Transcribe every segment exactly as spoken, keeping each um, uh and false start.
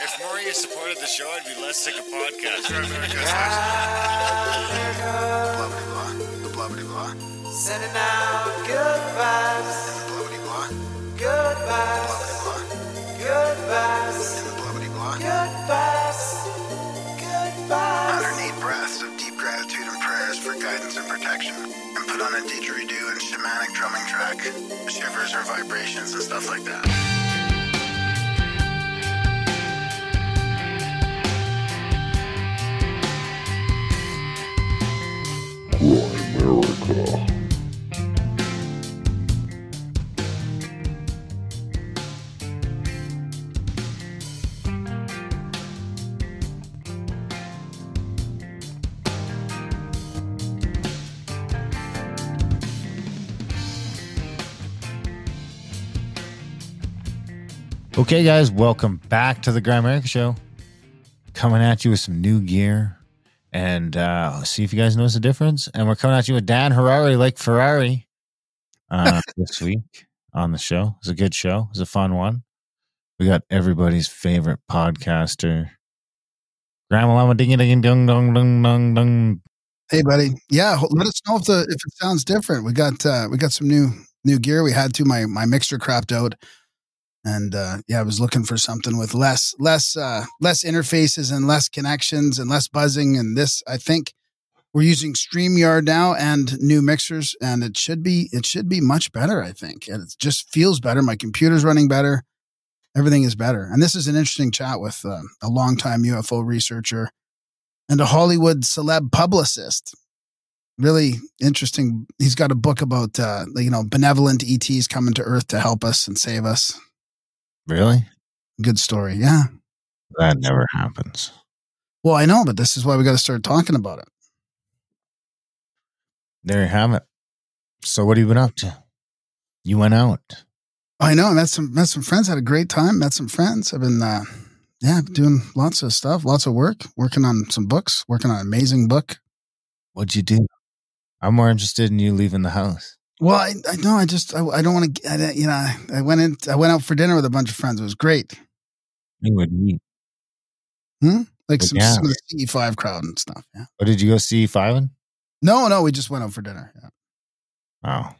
If Maria supported the show, I'd be less sick of podcasts. Blah, blah, blah, blah, blah. Sending out good vibes. Blah, blah, blah. Good vibes. Blah, blah, blah. Good vibes. Blah, blah, blah. Good vibes. Good vibes. Underneath breaths of deep gratitude and prayers for guidance and protection. And put on a didgeridoo and shamanic drumming track. Shivers or vibrations and stuff like that. America. Okay, guys, welcome back to the Grind America Show. Coming at you with some new gear. And uh, see if you guys notice the difference. And we're coming at you with Dan Harari, like Ferrari, uh, this week on the show. It's a good show. It's a fun one. We got everybody's favorite podcaster, Grandma Lama Ding Ding Dong Dong Dong Dong Dong. Hey, buddy. Yeah, let us know if the if it sounds different. We got uh, we got some new new gear. We had to my my mixer crapped out, and uh, yeah, I was looking for something with less, less, uh, less interfaces and less connections and less buzzing. And this, I think, we're using StreamYard now and new mixers, and it should be, it should be much better, I think. And it just feels better. My computer's running better. Everything is better. And this is an interesting chat with uh, a longtime U F O researcher and a Hollywood celeb publicist. Really interesting. He's got a book about uh, you know benevolent E Ts coming to Earth to help us and save us. Really? Good story. Yeah. That never happens. Well, I know, but this is why we got to start talking about it. There you have it. So what have you been up to? You went out. I know. I met some, met some friends, had a great time, met some friends. I've been, uh, yeah, doing lots of stuff, lots of work, working on some books, working on an amazing book. What'd you do? I'm more interested in you leaving the house. Well, I, I no, I just I, I don't want to. You know, I went in. I went out for dinner with a bunch of friends. It was great. You would eat, hmm? Like some, yeah. some of the C E five crowd and stuff. Yeah. Oh, did you go C E five-ing? No, no, we just went out for dinner. Yeah. Wow,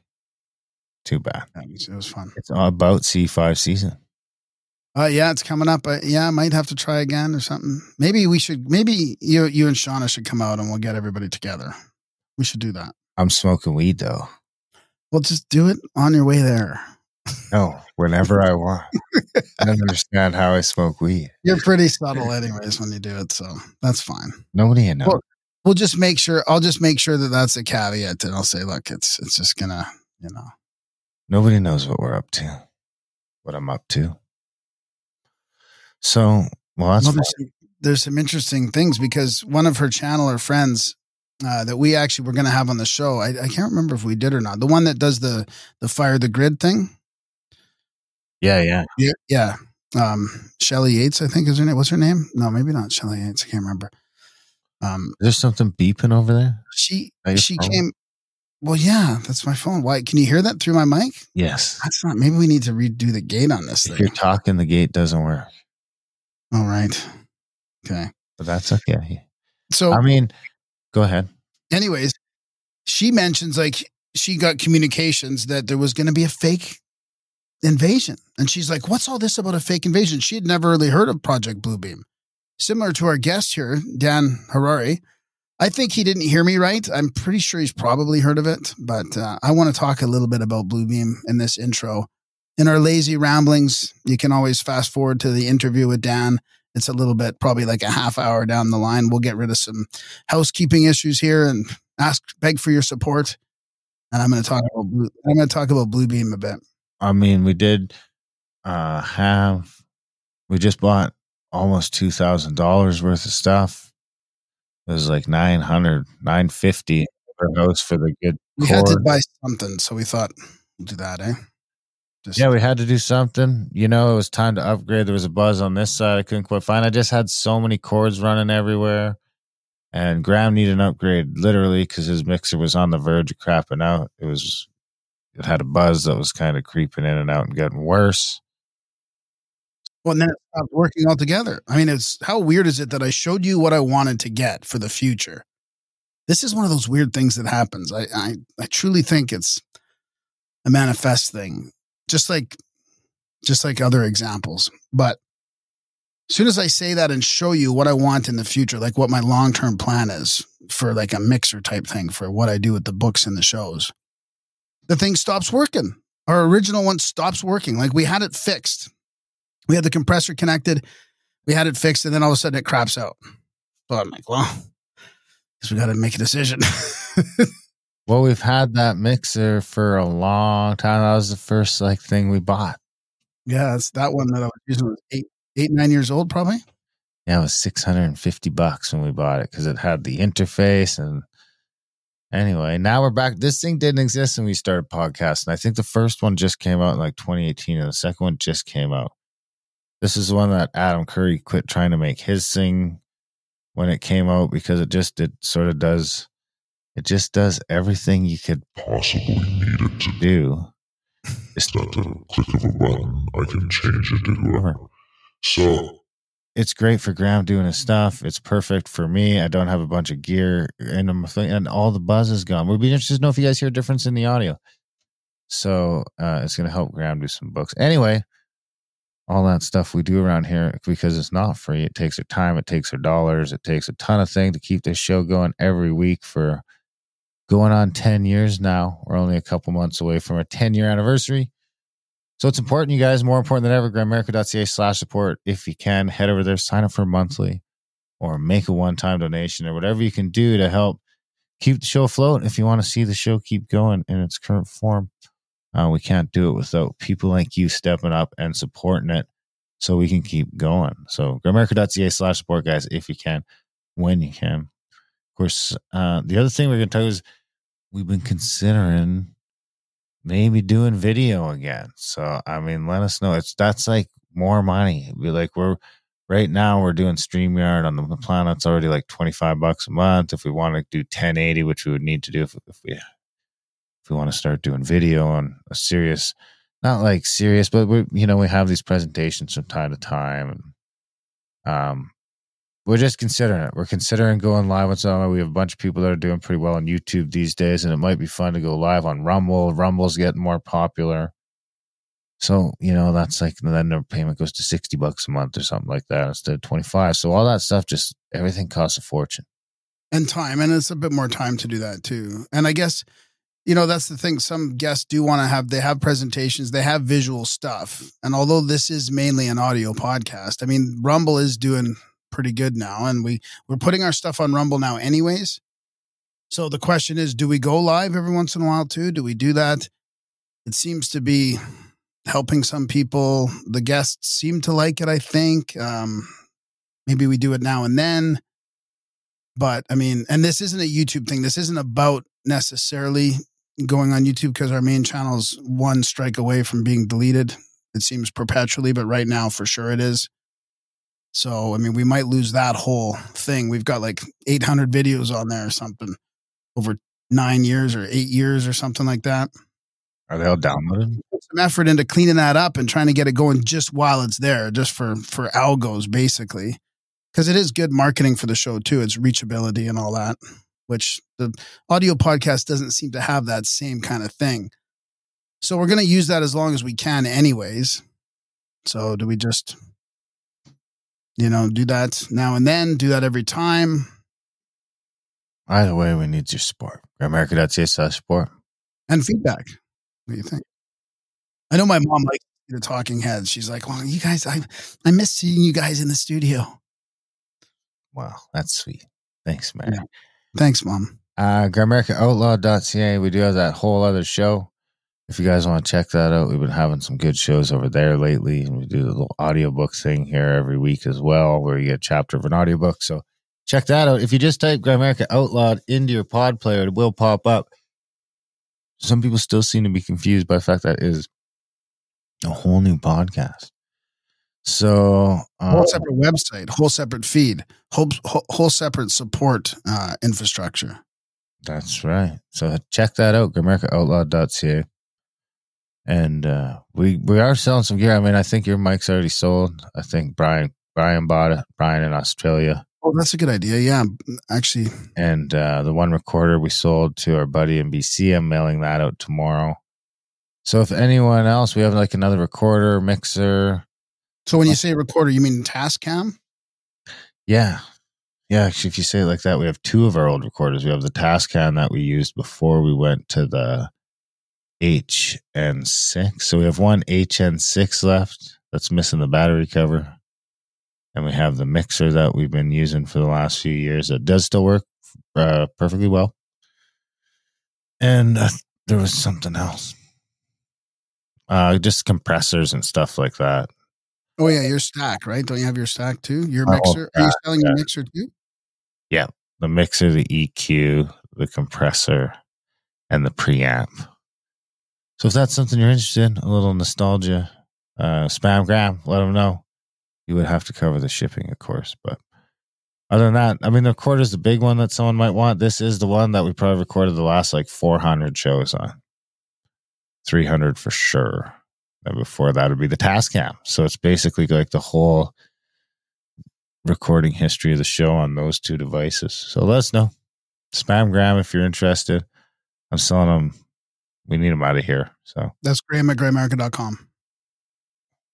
too bad. Yeah, it, was, it was fun. It's all about C E five season. Uh yeah, it's coming up. I, yeah, I might have to try again or something. Maybe we should. Maybe you, you and Shauna should come out and we'll get everybody together. We should do that. I'm smoking weed though. Well, just do it on your way there. No, whenever I want. I don't understand how I smoke weed. You're pretty subtle anyways when you do it, so that's fine. Nobody knows. We'll, we'll just make sure, I'll just make sure that that's a caveat, and I'll say, look, it's it's just going to, you know. Nobody knows what we're up to, what I'm up to. So, well, that's well, there's, some, there's some interesting things, because one of her channeler friends, Uh, that we actually were going to have on the show. I, I can't remember if we did or not. The one that does the, the fire, the grid thing. Yeah. Yeah. Yeah. yeah. Um, Shelly Yates, I think is her name. What's her name? No, maybe not Shelly Yates. I can't remember. Um, is there something beeping over there? She, she phone? came. Well, yeah, that's my phone. Why? Can you hear that through my mic? Yes. That's not, maybe we need to redo the gate on this if thing. You're talking. The gate doesn't work. All right. Okay. But that's okay. So, I mean, go ahead. Anyways, she mentions like she got communications that there was going to be a fake invasion. And she's like, what's all this about a fake invasion? She had never really heard of Project Bluebeam. Similar to our guest here, Dan Harari. I think he didn't hear me right. I'm pretty sure he's probably heard of it, but uh, I want to talk a little bit about Bluebeam in this intro. In our lazy ramblings, you can always fast forward to the interview with Dan. It's a little bit, probably like a half hour down the line. We'll get rid of some housekeeping issues here and ask, beg for your support. And I'm going to talk about Blue, I'm going to talk about Bluebeam a bit. I mean, we did uh, have, we just bought almost two thousand dollars worth of stuff. It was like nine hundred, nine fifty for those for the good. We cord. had to buy something, so we thought we'll do that, eh? Just yeah, we had to do something. You know, it was time to upgrade. There was a buzz on this side. I couldn't quite find. I just had so many cords running everywhere. And Graham needed an upgrade, literally, because his mixer was on the verge of crapping out. It was, it had a buzz that was kind of creeping in and out and getting worse. Well, and then it stopped working altogether. I mean, it's how weird is it that I showed you what I wanted to get for the future? This is one of those weird things that happens. I I, I truly think it's a manifest thing, just like just like other examples. But as soon as I say that and show you what I want in the future, like what my long-term plan is for like a mixer type thing for what I do with the books and the shows, the thing stops working. Our original one stops working. Like we had it fixed. We had the compressor connected. We had it fixed. And then all of a sudden it craps out. So I'm like, well, I guess we got to make a decision. Well, we've had that mixer for a long time. That was the first like thing we bought. Yeah, it's that one that I was using was eight, eight, nine years old probably. Yeah, it was six hundred and fifty bucks when we bought it because it had the interface. And anyway, now we're back. This thing didn't exist when we started podcasting. I think the first one just came out in like twenty eighteen, and the second one just came out. This is the one that Adam Curry quit trying to make his thing when it came out because it just it sort of does. It just does everything you could possibly need it to do. It's not a click of a button. I can change it to whoever. So it's great for Graham doing his stuff. It's perfect for me. I don't have a bunch of gear and I'm and all the buzz is gone. We'd be interested to know if you guys hear a difference in the audio. So uh, it's going to help Graham do some books. Anyway, all that stuff we do around here, because it's not free. It takes her time. It takes her dollars. It takes a ton of things to keep this show going every week for going on ten years now. We're only a couple months away from a ten-year anniversary. So it's important, you guys, more important than ever, grammarica.ca slash support. If you can, head over there, sign up for monthly or make a one-time donation or whatever you can do to help keep the show afloat. If you want to see the show keep going in its current form, uh, we can't do it without people like you stepping up and supporting it so we can keep going. So grammarica.ca slash support, guys, if you can, when you can. Of course, uh, the other thing we're going to talk about is we've been considering maybe doing video again. So, I mean, let us know. It's that's like more money. Be like, we're right now we're doing StreamYard on the plan. That's already like twenty-five bucks a month. If we want to do ten eighty, which we would need to do if, if we if we want to start doing video on a serious, not like serious, but we you know we have these presentations from time to time. And, um. We're just considering it. We're considering going live on something. We have a bunch of people that are doing pretty well on YouTube these days, and it might be fun to go live on Rumble. Rumble's getting more popular. So, you know, that's like, then the payment goes to sixty bucks a month or something like that instead of twenty-five. So all that stuff, just everything costs a fortune. And time. And it's a bit more time to do that too. And I guess, you know, that's the thing. Some guests do want to have, they have presentations, they have visual stuff. And although this is mainly an audio podcast, I mean, Rumble is doing pretty good now. And we, we're putting our stuff on Rumble now anyways. So the question is, do we go live every once in a while too? Do we do that? It seems to be helping some people. The guests seem to like it, I think. Um, maybe we do it now and then. But I mean, and this isn't a YouTube thing. This isn't about necessarily going on YouTube because our main channel is one strike away from being deleted. It seems perpetually, but right now for sure it is. So, I mean, we might lose that whole thing. We've got like eight hundred videos on there or something over nine years or eight years or something like that. Are they all downloaded? Put some effort into cleaning that up and trying to get it going just while it's there, just for, for algos, basically. Because it is good marketing for the show, too. It's reachability and all that, which the audio podcast doesn't seem to have that same kind of thing. So we're going to use that as long as we can anyways. So do we just... You know, do that now and then, do that every time. Either way, we need your support. grammarica.ca slash support. And feedback. What do you think? I know my mom likes the talking heads. She's like, well, you guys, I I miss seeing you guys in the studio. Wow, that's sweet. Thanks, man. Yeah. Thanks, Mom. Uh, grammarica outlaw dot c a. We do have that whole other show. If you guys want to check that out, we've been having some good shows over there lately. And we do the little audiobook thing here every week as well, where you get a chapter of an audiobook. So check that out. If you just type Grammarica Outlawed into your pod player, it will pop up. Some people still seem to be confused by the fact that it is a whole new podcast. So um, whole separate website, whole separate feed, whole, whole separate support uh, infrastructure. That's right. So check that out, grammarica outlaw dot c a. And uh, we we are selling some gear. I mean, I think your mic's already sold. I think Brian Brian bought it. Brian in Australia. Oh, that's a good idea. Yeah, actually. And uh, the one recorder we sold to our buddy in B C. I'm mailing that out tomorrow. So if anyone else, we have like another recorder, mixer. So when you say recorder, you mean Tascam? Yeah. Yeah, actually, if you say it like that, we have two of our old recorders. We have the Tascam that we used before we went to the H N six. So we have one H N six left that's missing the battery cover. And we have the mixer that we've been using for the last few years that does still work uh, perfectly well. And uh, there was something else. Uh, just compressors and stuff like that. Oh, yeah, your stack, right? Don't you have your stack too? Your My mixer? Stack, Are you selling yeah. your mixer too? Yeah, the mixer, the E Q, the compressor, and the preamp. So if that's something you're interested in, a little nostalgia, uh, spam gram, let them know. You would have to cover the shipping, of course. But other than that, I mean, the recorder is the big one that someone might want. This is the one that we probably recorded the last like four hundred shows on. three hundred for sure. And before that would be the Tascam. So it's basically like the whole recording history of the show on those two devices. So let us know. Spamgram if you're interested. I'm selling them. We need them out of here. So that's Graham at graham america dot com.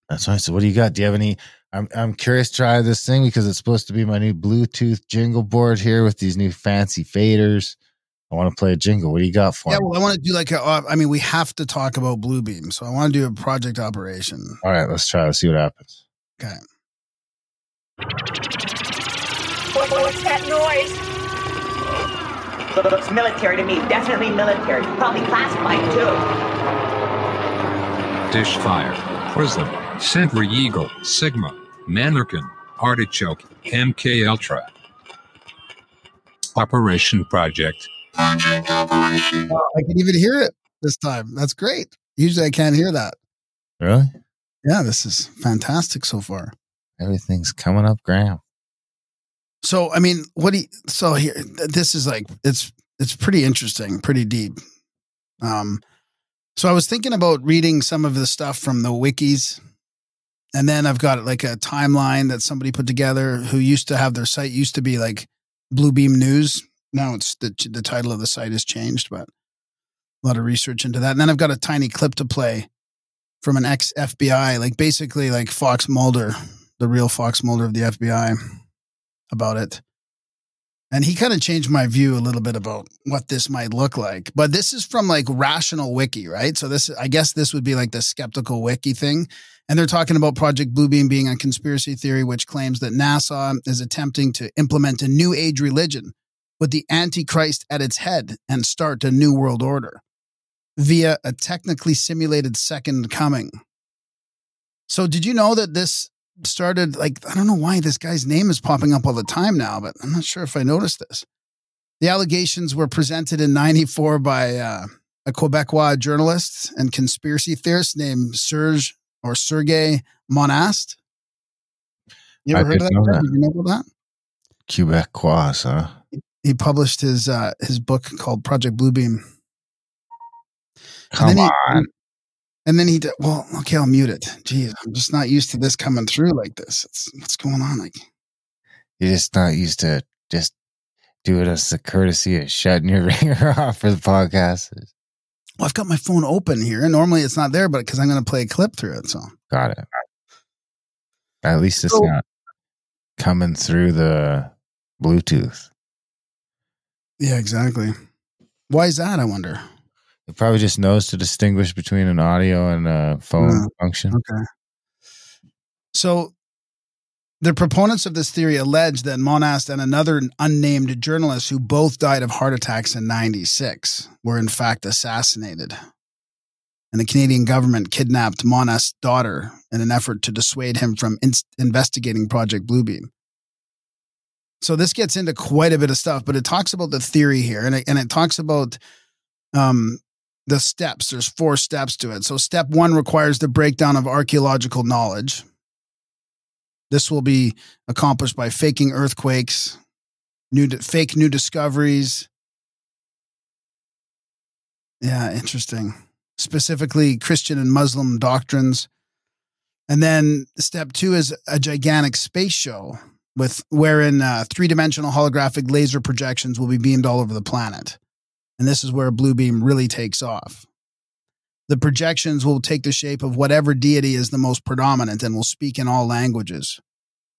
That's right. So what do you got? Do you have any? I'm I'm curious to try this thing because it's supposed to be my new Bluetooth jingle board here with these new fancy faders. I want to play a jingle. What do you got for me? Yeah, well, I want to do like, a, uh, I mean, we have to talk about Bluebeam. So I want to do a project operation. All right, let's try. Let's see what happens. Okay. What, what's that noise? It looks military to me. Definitely military. Probably classified too. Dish fire. Prism. Century Eagle. Sigma. Mannequin. Artichoke. M K Ultra. Operation Project. I can even hear it this time. That's great. Usually I can't hear that. Really? Yeah, this is fantastic so far. Everything's coming up, Graham. So, I mean, what do you, so here, this is like, it's, it's pretty interesting, pretty deep. Um, so I was thinking about reading some of the stuff from the wikis, and then I've got like a timeline that somebody put together who used to have their site used to be like Bluebeam News. Now it's the the title of the site has changed, but a lot of research into that. And then I've got a tiny clip to play from an ex-F B I, like basically like Fox Mulder, the real Fox Mulder of the F B I about it. And he kind of changed my view a little bit about what this might look like. But this is from like Rational Wiki, right? So this, I guess this would be like the skeptical wiki thing. And they're talking about Project Bluebeam being a conspiracy theory which claims that NASA is attempting to implement a new age religion with the Antichrist at its head and start a new world order via a technically simulated second coming. So did you know that this started, like, I don't know why this guy's name is popping up all the time now, but I'm not sure if I noticed this. The allegations were presented in ninety-four by uh, a Quebecois journalist and conspiracy theorist named Serge or Sergei Monast. You ever I heard of that? Know that. Did you know about that? Quebecois, huh? He published his uh, his book called Project Bluebeam. Come and then on. He, and then he did, well, okay, I'll mute it. Jeez, I'm just not used to this coming through like this. It's, what's going on? Like, you're just not used to just doing us the courtesy of shutting your ringer off for the podcast. Well, I've got my phone open here. Normally it's not there, but because I'm going to play a clip through it. So got it. At least it's so, not coming through the Bluetooth. Yeah, exactly. Why is that, I wonder? It probably just knows to distinguish between an audio and a phone uh, function. Okay. So the proponents of this theory allege that Monast and another unnamed journalist who both died of heart attacks in ninety-six were in fact assassinated. And the Canadian government kidnapped Monast's daughter in an effort to dissuade him from in- investigating Project Bluebeam. So this gets into quite a bit of stuff, but it talks about the theory here, and it, and it talks about um, the steps. There's four steps to it. So step one requires the breakdown of archaeological knowledge. This will be accomplished by faking earthquakes, new di- fake new discoveries. Yeah, interesting. specifically Christian and Muslim doctrines. And then step two is a gigantic space show with wherein uh, three-dimensional holographic laser projections will be beamed all over the planet. And this is where Blue Beam really takes off. The projections will take the shape of whatever deity is the most predominant and will speak in all languages.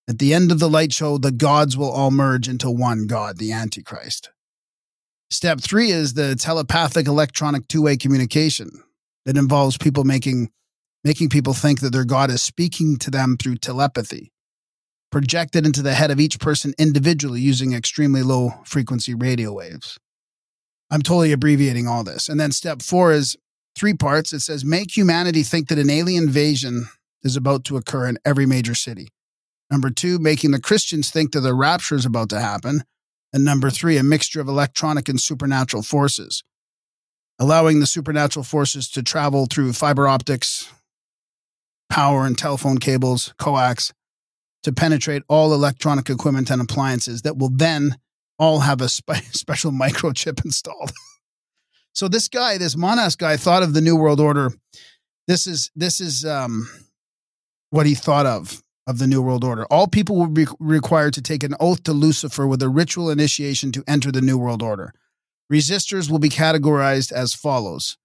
At the end of the light show, the gods will all merge into one god, the Antichrist. Step three is the telepathic electronic two-way communication that involves people making making people think that their god is speaking to them through telepathy, projected into the head of each person individually using extremely low-frequency radio waves. I'm totally abbreviating all this. And then step four is three parts. It says, make humanity think that an alien invasion is about to occur in every major city. Number two, making the Christians think that the rapture is about to happen. And number three, a mixture of electronic and supernatural forces, allowing the supernatural forces to travel through fiber optics, power and telephone cables, coax, to penetrate all electronic equipment and appliances that will then all have a spe- special microchip installed. So this guy, this Monas guy, thought of the New World Order. This is this is um, what he thought of, of the New World Order. All people will be required to take an oath to Lucifer with a ritual initiation to enter the New World Order. Resistors will be categorized as follows.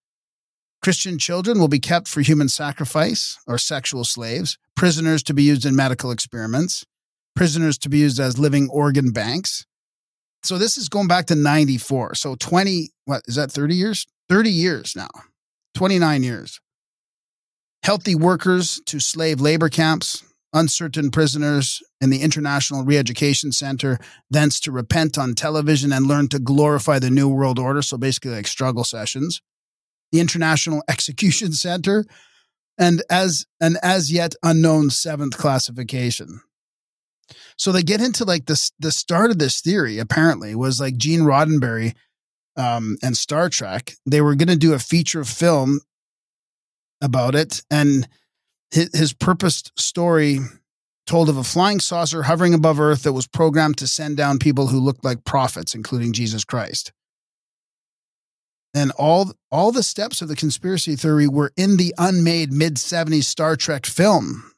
Christian children will be kept for human sacrifice or sexual slaves, prisoners to be used in medical experiments, prisoners to be used as living organ banks. So this is going back to ninety-four. So twenty, what is that, thirty years? thirty years now, twenty-nine years. Healthy workers to slave labor camps, uncertain prisoners in the International Re-Education Center, thence to repent on television and learn to glorify the New World Order. So basically like struggle sessions, the International Execution Center, and as an as yet unknown seventh classification. So they get into like this, the start of this theory apparently was like Gene Roddenberry um, and Star Trek. They were going to do a feature film about it. And his, his purposed story told of a flying saucer hovering above Earth that was programmed to send down people who looked like prophets, including Jesus Christ. And all, all the steps of the conspiracy theory were in the unmade mid seventies Star Trek film.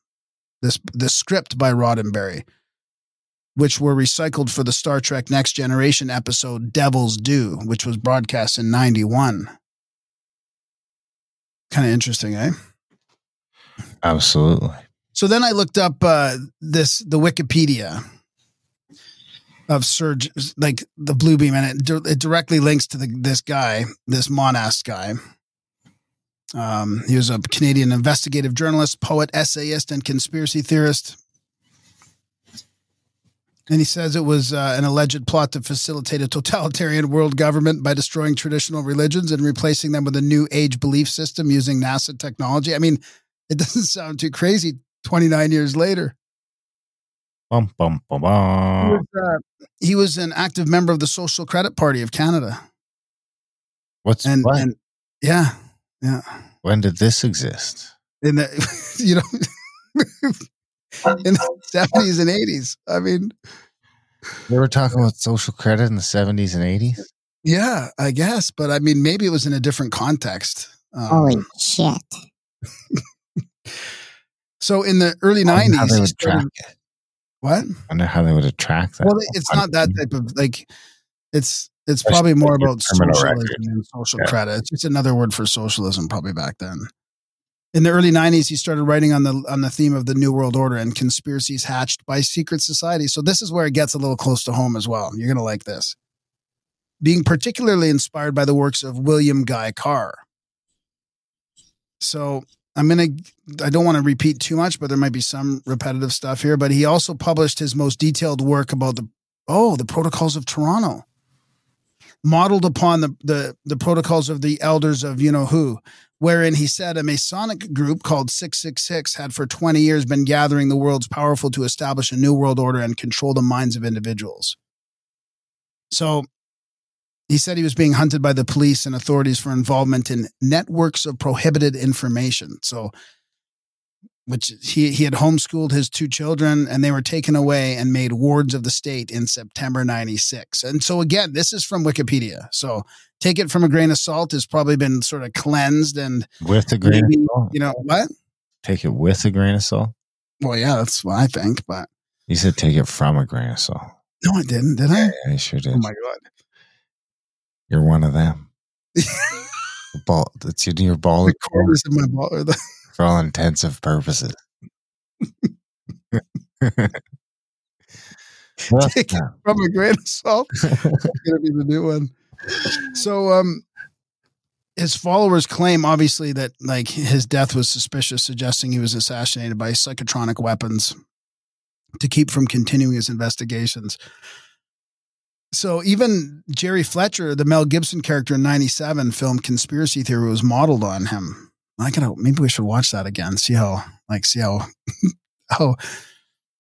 This, this script by Roddenberry, which were recycled for the Star Trek Next Generation episode Devil's Due, which was broadcast in ninety-one. Kind of interesting, eh? Absolutely. So then I looked up uh, this the Wikipedia of Serge, like the Blue Beam, and it, di- it directly links to the, this guy, this Monas guy. Um, he was a Canadian investigative journalist, poet, essayist, and conspiracy theorist. And he says it was uh, an alleged plot to facilitate a totalitarian world government by destroying traditional religions and replacing them with a new age belief system using NASA technology. I mean, it doesn't sound too crazy twenty-nine years later. Bum, bum, bum, bum. He was, uh, he was an active member of the Social Credit Party of Canada. What's and, what? and yeah. Yeah. When did this exist? In the, you know, in the seventies and eighties. I mean, they were talking about social credit in the seventies and eighties. Yeah, I guess, but I mean, maybe it was in a different context. Um, Holy shit! So in the early nineties, how they would track it. What? I wonder how they would attract that. Well, it's not that type of like. It's. It's probably more about socialism and social yeah. credit. It's just another word for socialism, probably back then. In the early nineties, he started writing on the on the theme of the New World Order and conspiracies hatched by secret societies. So this is where it gets a little close to home as well. You're going to like this. Being particularly inspired by the works of William Guy Carr. So I'm going to, I don't want to repeat too much, but there might be some repetitive stuff here. But he also published his most detailed work about the, oh, the Protocols of Toronto. Modeled upon the, the the protocols of the elders of you-know-who, wherein he said a Masonic group called six six six had for twenty years been gathering the world's powerful to establish a new world order and control the minds of individuals. So he said he was being hunted by the police and authorities for involvement in networks of prohibited information. So which he, he had homeschooled his two children and they were taken away and made wards of the state in September ninety-six. And so again, this is from Wikipedia. So take it from a grain of salt. It's probably been sort of cleansed and with a grain maybe, of salt. You know what? Take it with a grain of salt. Well, yeah, that's what I think. But you said take it from a grain of salt. No, I didn't. Did I? Yeah, I sure did. Oh my God, you're one of them. Ball. That's your, your ball. The quarters in my ball are the- for all intensive purposes. Take it from a grain of salt. That's going to be the new one. So, um, his followers claim, obviously, that like his death was suspicious, suggesting he was assassinated by psychotronic weapons to keep from continuing his investigations. So even Jerry Fletcher, the Mel Gibson character in ninety-seven film Conspiracy Theory, was modeled on him. I gotta, maybe we should watch that again. See how, like, see how, how,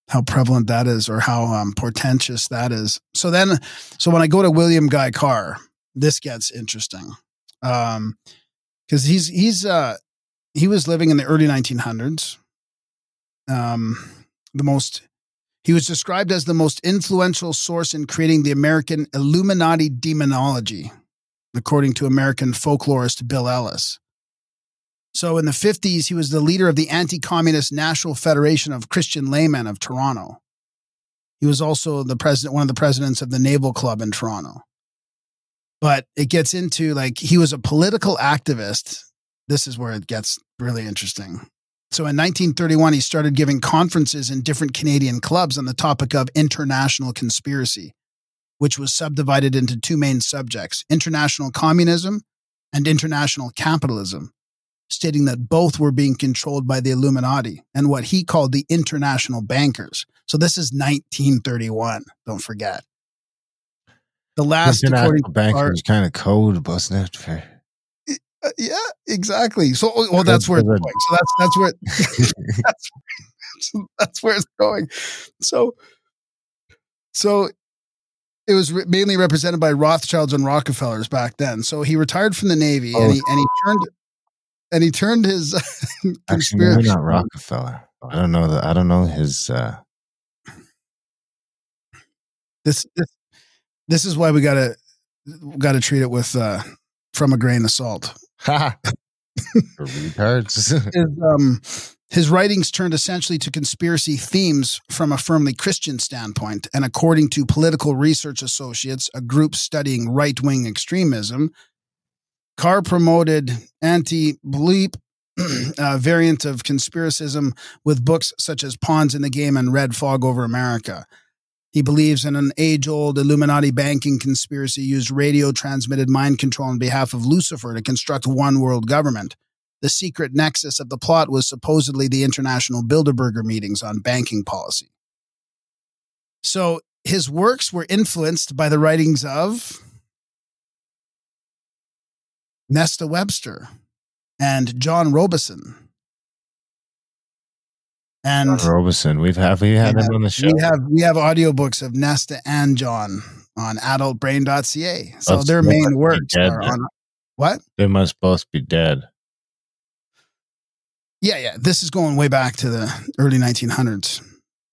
how prevalent that is, or how um, portentous that is. So then, so when I go to William Guy Carr, this gets interesting, because um, he's he's uh, he was living in the early nineteen hundreds. Um, the most. He was described as the most influential source in creating the American Illuminati demonology, according to American folklorist Bill Ellis. So in the fifties, he was the leader of the Anti-Communist National Federation of Christian Laymen of Toronto. He was also the president, one of the presidents of the Naval Club in Toronto. But it gets into, like, he was a political activist. This is where it gets really interesting. So in nineteen thirty-one, he started giving conferences in different Canadian clubs on the topic of international conspiracy, which was subdivided into two main subjects, international communism and international capitalism, stating that both were being controlled by the Illuminati and what he called the international bankers. So this is nineteen thirty-one, don't forget. The last international bankers kind of code, wasn't it? For- Uh, yeah, exactly. So, well, that's where it's going. So that's that's where it, that's, that's where it's going. So, so it was re- mainly represented by Rothschilds and Rockefellers back then. So he retired from the Navy, oh, and he and he turned and he turned his actually, no, not Rockefeller. I don't know. The, I don't know his. Uh... This this this is why we gotta we gotta treat it with uh, from a grain of salt. Ha! Retards. his, um, his writings turned essentially to conspiracy themes from a firmly Christian standpoint, and according to Political Research Associates, a group studying right-wing extremism, Carr promoted anti-bleep uh, variant of conspiracism with books such as Pawns in the Game and Red Fog Over America. He believes in an age-old Illuminati banking conspiracy used radio-transmitted mind control on behalf of Lucifer to construct one world government. The secret nexus of the plot was supposedly the international Bilderberger meetings on banking policy. So his works were influenced by the writings of Nesta Webster and John Robeson. And John Robeson, we've have we had him on the show. We have we have audiobooks of Nesta and John on adult brain dot c a. So both their main works are on what? They must both be dead. Yeah, yeah. This is going way back to the early nineteen hundreds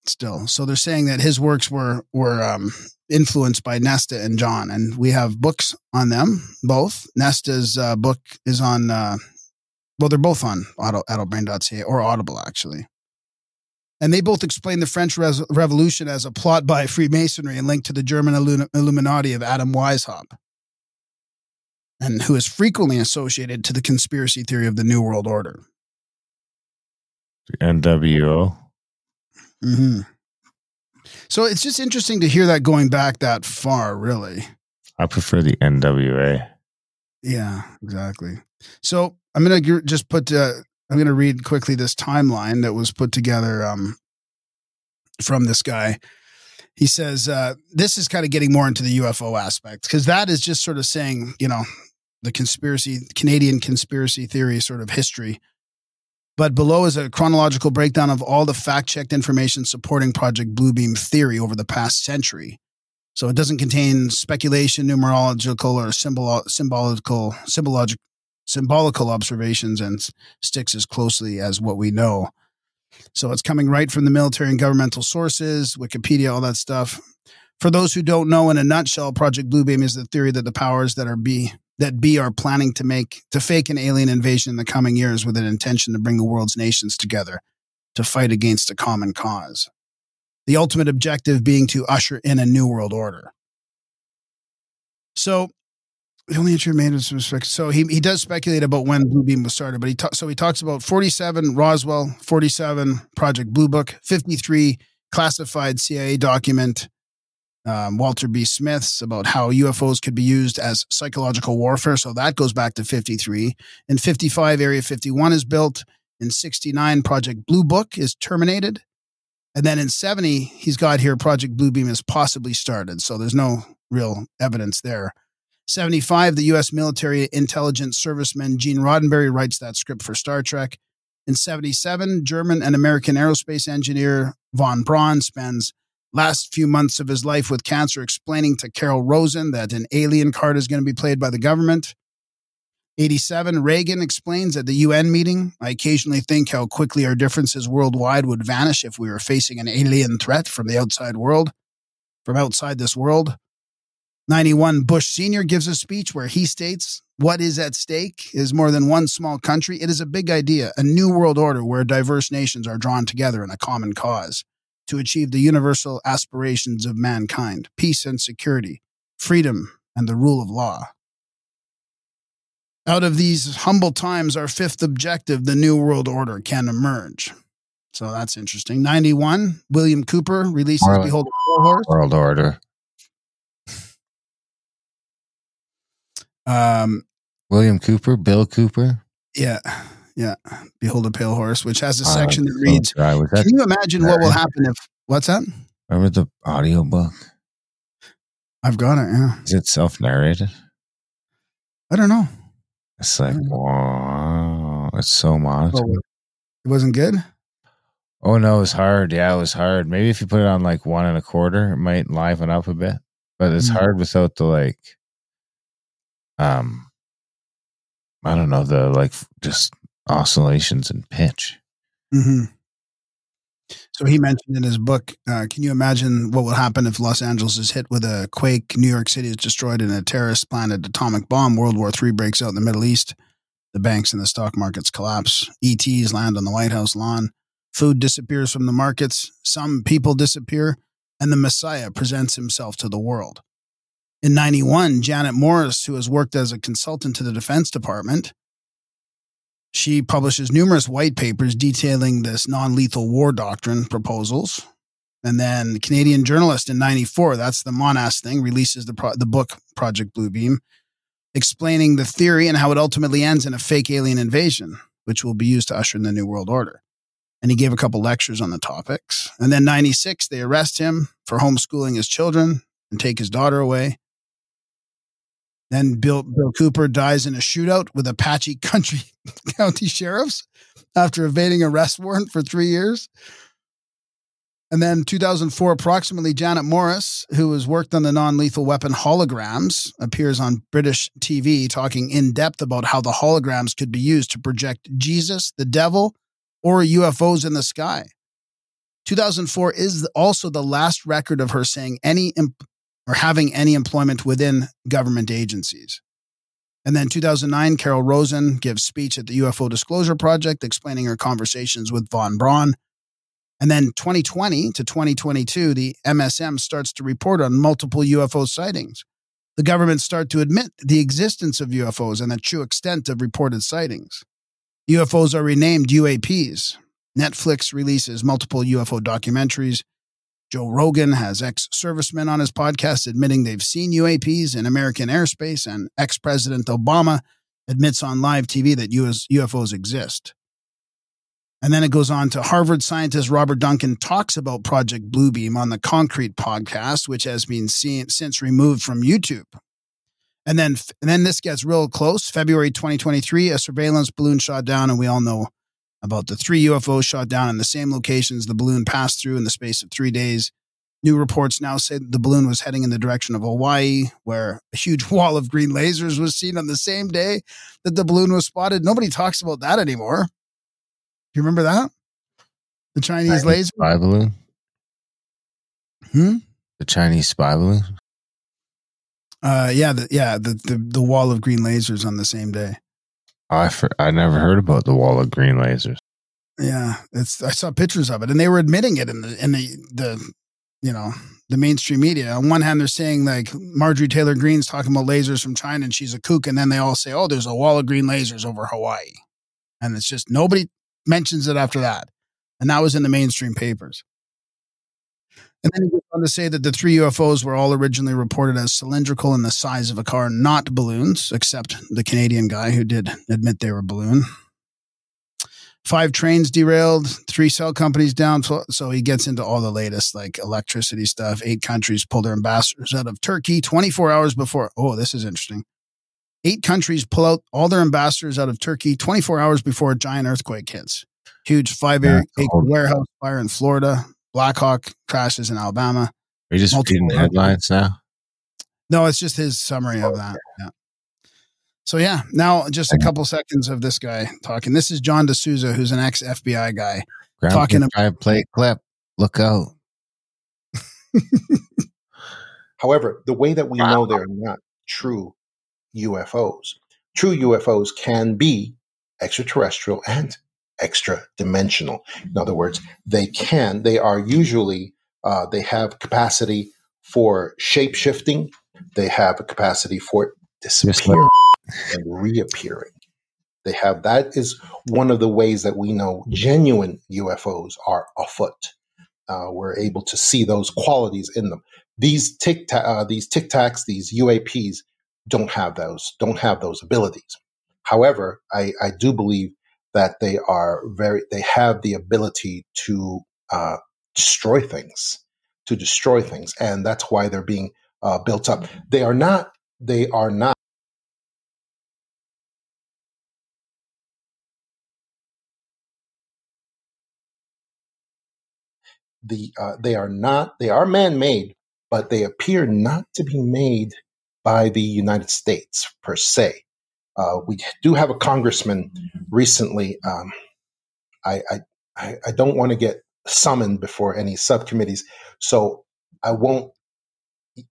still. So they're saying that his works were were um, influenced by Nesta and John, and we have books on them both. Nesta's uh, book is on uh, well, they're both on adult brain dot c a or Audible actually. And they both explain the French Re- Revolution as a plot by Freemasonry and linked to the German Illum- Illuminati of Adam Weishaupt, and who is frequently associated to the conspiracy theory of the New World Order. The N W O. Mm-hmm. So it's just interesting to hear that going back that far, really. I prefer the N W A. Yeah, exactly. So I'm going to just put... Uh, I'm going to read quickly this timeline that was put together um, from this guy. He says, uh, this is kind of getting more into the U F O aspect, because that is just sort of saying, you know, the conspiracy, Canadian conspiracy theory sort of history. But below is a chronological breakdown of all the fact-checked information supporting Project Bluebeam theory over the past century. So it doesn't contain speculation, numerological, or symbol, symbolical, symbologic, symbolical observations, and sticks as closely as what we know. So it's coming right from the military and governmental sources, Wikipedia, all that stuff. For those who don't know, in a nutshell, Project Bluebeam is the theory that the powers that are be that B are planning to make to fake an alien invasion in the coming years with an intention to bring the world's nations together to fight against a common cause. The ultimate objective being to usher in a new world order. So the only entry made is respect. So he he does speculate about when Bluebeam was started, but he ta- so he talks about forty-seven Roswell, forty-seven Project Blue Book, fifty-three classified C I A document, um, Walter B. Smith's about how U F Os could be used as psychological warfare. So that goes back to fifty-three. In fifty-five, Area fifty-one is built. In sixty-nine, Project Blue Book is terminated. And then in seventy, he's got here, Project Bluebeam is possibly started. So there's no real evidence there. seventy-five, the U S military intelligence serviceman Gene Roddenberry writes that script for Star Trek. In seventy-seven, German and American aerospace engineer von Braun spends last few months of his life with cancer explaining to Carol Rosen that an alien card is going to be played by the government. eighty-seven, Reagan explains at the U N meeting, I occasionally think how quickly our differences worldwide would vanish if we were facing an alien threat from the outside world, from outside this world. ninety-one, Bush Senior gives a speech where he states, what is at stake is more than one small country. It is a big idea, a new world order where diverse nations are drawn together in a common cause to achieve the universal aspirations of mankind, peace and security, freedom and the rule of law. Out of these humble times, our fifth objective, the New World Order, can emerge. So that's interesting. ninety-one, William Cooper releases World, Behold the Warhorse. World Order. Um, William Cooper, Bill Cooper. Yeah, yeah. Behold a Pale Horse, which has a section uh, that reads, so that, can you imagine what will happen if, what's that? Remember the audiobook? I've got it, yeah. Is it self-narrated? I don't know. It's like, wow, it's so monotone. Oh, it wasn't good? Oh, no, it was hard. Yeah, it was hard. Maybe if you put it on like one and a quarter, it might liven up a bit. But it's mm-hmm. hard without the like, um, I don't know, the like just oscillations in pitch. Mm-hmm. So he mentioned in his book, uh, can you imagine what would happen if Los Angeles is hit with a quake, New York City is destroyed in a terrorist-planted atomic bomb, World War Three breaks out in the Middle East, the banks and the stock markets collapse, E Ts land on the White House lawn, food disappears from the markets, some people disappear, and the Messiah presents himself to the world. In ninety-one, Janet Morris, who has worked as a consultant to the Defense Department, she publishes numerous white papers detailing this non-lethal war doctrine proposals. And then the Canadian journalist in ninety-four, that's the Monash thing, releases the pro- the book Project Bluebeam, explaining the theory and how it ultimately ends in a fake alien invasion, which will be used to usher in the New World Order. And he gave a couple lectures on the topics. And then ninety-six, they arrest him for homeschooling his children and take his daughter away. Then Bill, Bill Cooper dies in a shootout with Apache Country County sheriffs after evading arrest warrant for three years. And then two thousand four, approximately, Janet Morris, who has worked on the non-lethal weapon holograms, appears on British T V talking in depth about how the holograms could be used to project Jesus, the devil, or U F Os in the sky. two thousand four is also the last record of her saying any imp- or having any employment within government agencies. And then two thousand nine, Carol Rosen gives speech at the U F O Disclosure Project, explaining her conversations with von Braun. And then twenty twenty to twenty twenty-two, the M S M starts to report on multiple U F O sightings. The governments start to admit the existence of U F Os and the true extent of reported sightings. U F Os are renamed U A Ps. Netflix releases multiple U F O documentaries. Joe Rogan has ex-servicemen on his podcast admitting they've seen U A Ps in American airspace, and ex-President Obama admits on live T V that U S, U F Os exist. And then it goes on to Harvard scientist Robert Duncan talks about Project Bluebeam on the Concrete podcast, which has been seen, since removed from YouTube. And then, and then this gets real close. February twenty twenty-three, a surveillance balloon shot down, and we all know about the three U F Os shot down in the same locations the balloon passed through in the space of three days. New reports now say that the balloon was heading in the direction of Hawaii, where a huge wall of green lasers was seen on the same day that the balloon was spotted. Nobody talks about that anymore. Do you remember that? The Chinese, Chinese laser? Spy balloon? Hmm? The Chinese spy balloon? Uh, yeah, the, yeah, the, the the wall of green lasers on the same day. I for, I never heard about the wall of green lasers. Yeah, it's I saw pictures of it, and they were admitting it in the in the, the you know the mainstream media. On one hand, they're saying like Marjorie Taylor Greene's talking about lasers from China, and she's a kook, and then they all say, "Oh, there's a wall of green lasers over Hawaii," and it's just nobody mentions it after that, and that was in the mainstream papers. And then he goes on to say that the three U F Os were all originally reported as cylindrical and the size of a car, not balloons, except the Canadian guy who did admit they were balloon. Five trains derailed, three cell companies down. So he gets into all the latest, like electricity stuff. Eight countries pulled their ambassadors out of Turkey twenty-four hours before. Oh, this is interesting. Eight countries pull out all their ambassadors out of Turkey twenty-four hours before a giant earthquake hits. Huge five-acre warehouse fire in Florida. Black Hawk crashes in Alabama. Are you just reading the headlines now? No, it's just his summary of that. Yeah. So, yeah, now just a couple seconds of this guy talking. This is John D'Souza, who's an ex-F B I guy. Ground talking about play clip. Look out. However, the way that we wow. know they're not true U F Os, true U F Os can be extraterrestrial and extra dimensional. In other words, they can, they are usually, uh, they have capacity for shape shifting. They have a capacity for disappearing and reappearing. They have, that is one of the ways that we know genuine U F Os are afoot. Uh, we're able to see those qualities in them. These tic, ta- uh, these tic tacs, these U A Ps don't have those, don't have those abilities. However, I, I do believe that they are very, they have the ability to uh, destroy things, to destroy things, and that's why they're being uh, built up. They are not, they are not. The uh, they are not. They are man-made, but they appear not to be made by the United States per se. Uh, we do have a congressman recently. Um, I, I I don't want to get summoned before any subcommittees, so I won't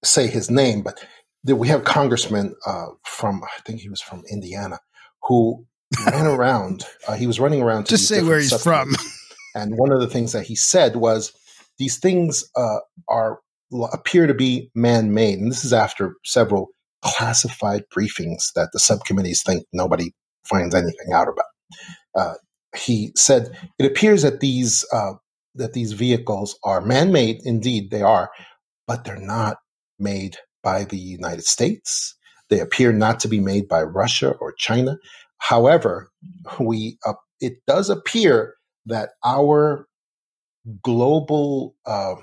say his name. But we have a congressman uh, from, I think he was from Indiana, who ran around. Uh, he was running around. To Just say where he's from. And one of the things that he said was, these things uh, are appear to be man-made, and this is after several classified briefings that the subcommittees think nobody finds anything out about. Uh, he said, it appears that these uh, that these vehicles are man-made. Indeed, they are, but they're not made by the United States. They appear not to be made by Russia or China. However, we uh, it does appear that our global uh,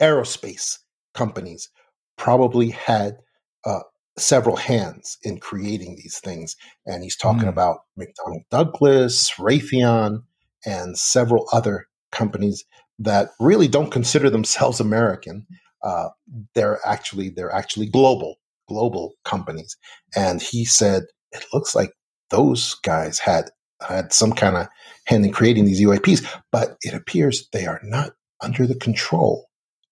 aerospace companies probably had Uh, several hands in creating these things. And he's talking mm. about McDonnell Douglas, Raytheon, and several other companies that really don't consider themselves American. Uh, they're actually they're actually global, global companies. And he said, it looks like those guys had had some kind of hand in creating these U A Ps, but it appears they are not under the control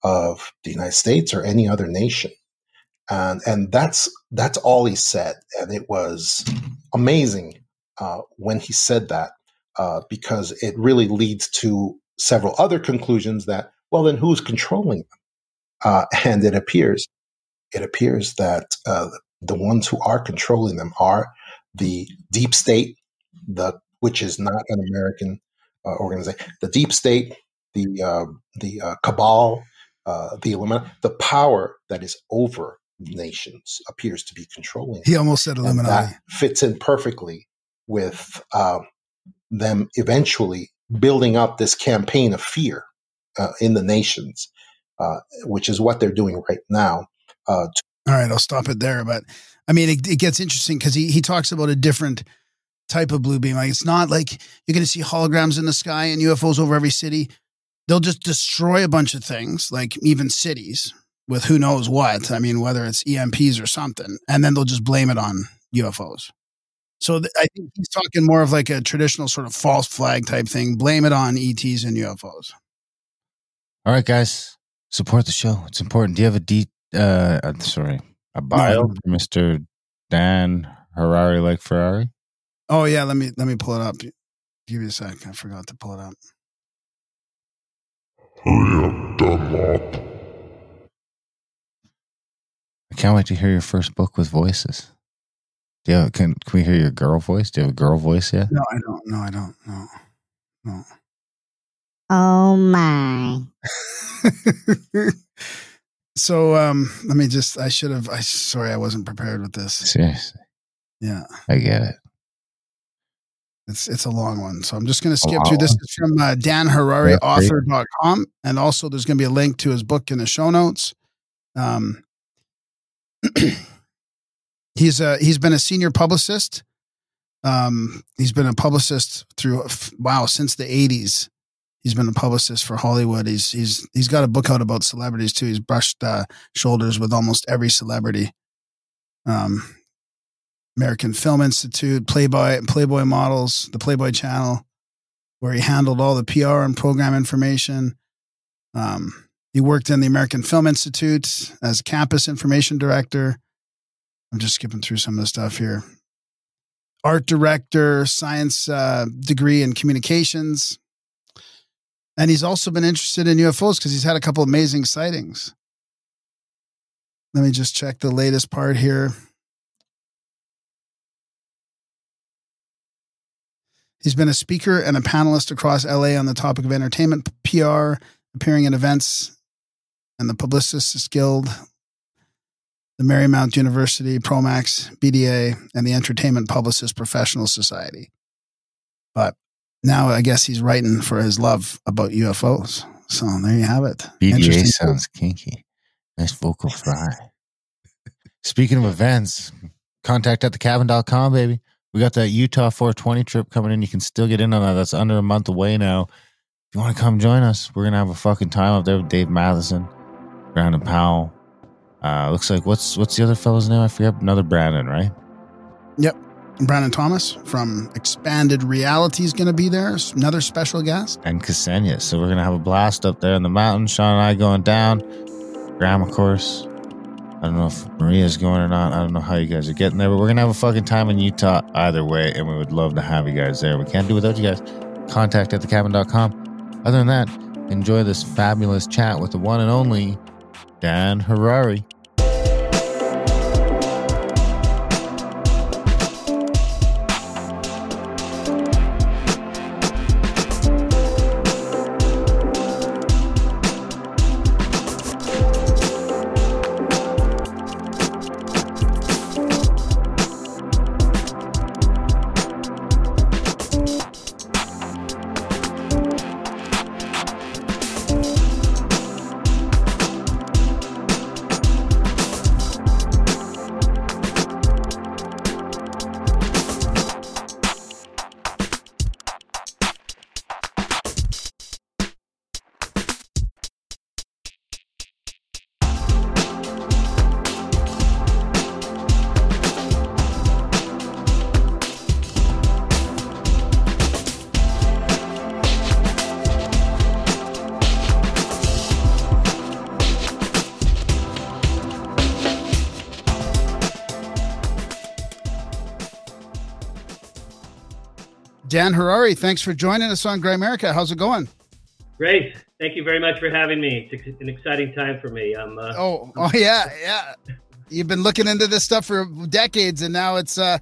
of the United States or any other nation. And and that's that's all he said, and it was amazing uh, when he said that uh, because it really leads to several other conclusions that, well, then who's controlling them? Uh, and it appears it appears that uh, the ones who are controlling them are the deep state, the which is not an American uh, organization, the deep state, the uh, the uh, cabal, uh, the Illuminati, the power that is over nations appears to be controlling. He almost said Illuminati. That fits in perfectly with uh, them eventually building up this campaign of fear uh, in the nations, uh, which is what they're doing right now. Uh, to- All right, I'll stop it there. But I mean, it, it gets interesting because he, he talks about a different type of blue beam. Like, it's not like you're going to see holograms in the sky and U F Os over every city. They'll just destroy a bunch of things, like even cities, with who knows what. I mean, whether it's E M Ps or something, and then they'll just blame it on U F Os. So th- I think he's talking more of like a traditional sort of false flag type thing. Blame it on E Ts and U F Os. All right, guys, support the show. It's important. Do you have a D? Uh, sorry, A bio, no. Mister Dan Harari, like Ferrari. Oh yeah, let me let me pull it up. Give me a sec. I forgot to pull it up. Hurry up, Dunlop. I can't wait to hear your first book with voices. Do you have, can can we hear your girl voice? Do you have a girl voice yet? No, I don't. No, I don't. No, no. Oh my. So um, let me just. I should have. I sorry, I wasn't prepared with this. Seriously. Yeah, I get it. It's it's a long one, so I'm just going to skip through. This is from uh, Dan Harari, author dot com, and also there's going to be a link to his book in the show notes. Um, he's a he's been a senior publicist. Um, he's been a publicist through wow since the eighties. He's been a publicist for Hollywood. He's he's he's got a book out about celebrities too. He's brushed uh, shoulders with almost every celebrity. Um. American Film Institute, Playboy, Playboy Models, the Playboy Channel, where he handled all the P R and program information. Um, he worked in the American Film Institute as campus information director. I'm just skipping through some of the stuff here. Art director, science uh, degree in communications. And he's also been interested in U F Os because he's had a couple of amazing sightings. Let me just check the latest part here. He's been a speaker and a panelist across L A on the topic of entertainment, P R, appearing at events, and the Publicists Guild, the Marymount University, Promax, B D A, and the Entertainment Publicist Professional Society. But now I guess he's writing for his love about U F Os. So there you have it. B D A sounds kinky. Nice vocal fry. Speaking of events, contact at the cabin dot com, baby. We got that Utah four twenty trip coming in. You can still get in on that. That's under a month away now. If you want to come join us, we're going to have a fucking time up there with Dave Matheson, Brandon Powell. Uh, looks like, what's what's the other fellow's name? I forget. Another Brandon, right? Yep. Brandon Thomas from Expanded Reality is going to be there. Another special guest. And Ksenia. So we're going to have a blast up there in the mountains. Sean and I going down. Graham, of course. I don't know if Maria's going or not. I don't know how you guys are getting there, but we're going to have a fucking time in Utah either way, and we would love to have you guys there. We can't do without you guys. Contact at the cabin dot com. Other than that, enjoy this fabulous chat with the one and only Dan Harari. Dan Harari, thanks for joining us on Grimerica. How's it going? Great. Thank you very much for having me. It's an exciting time for me. I'm. Uh, oh, oh yeah, yeah. You've been looking into this stuff for decades, and now it's uh,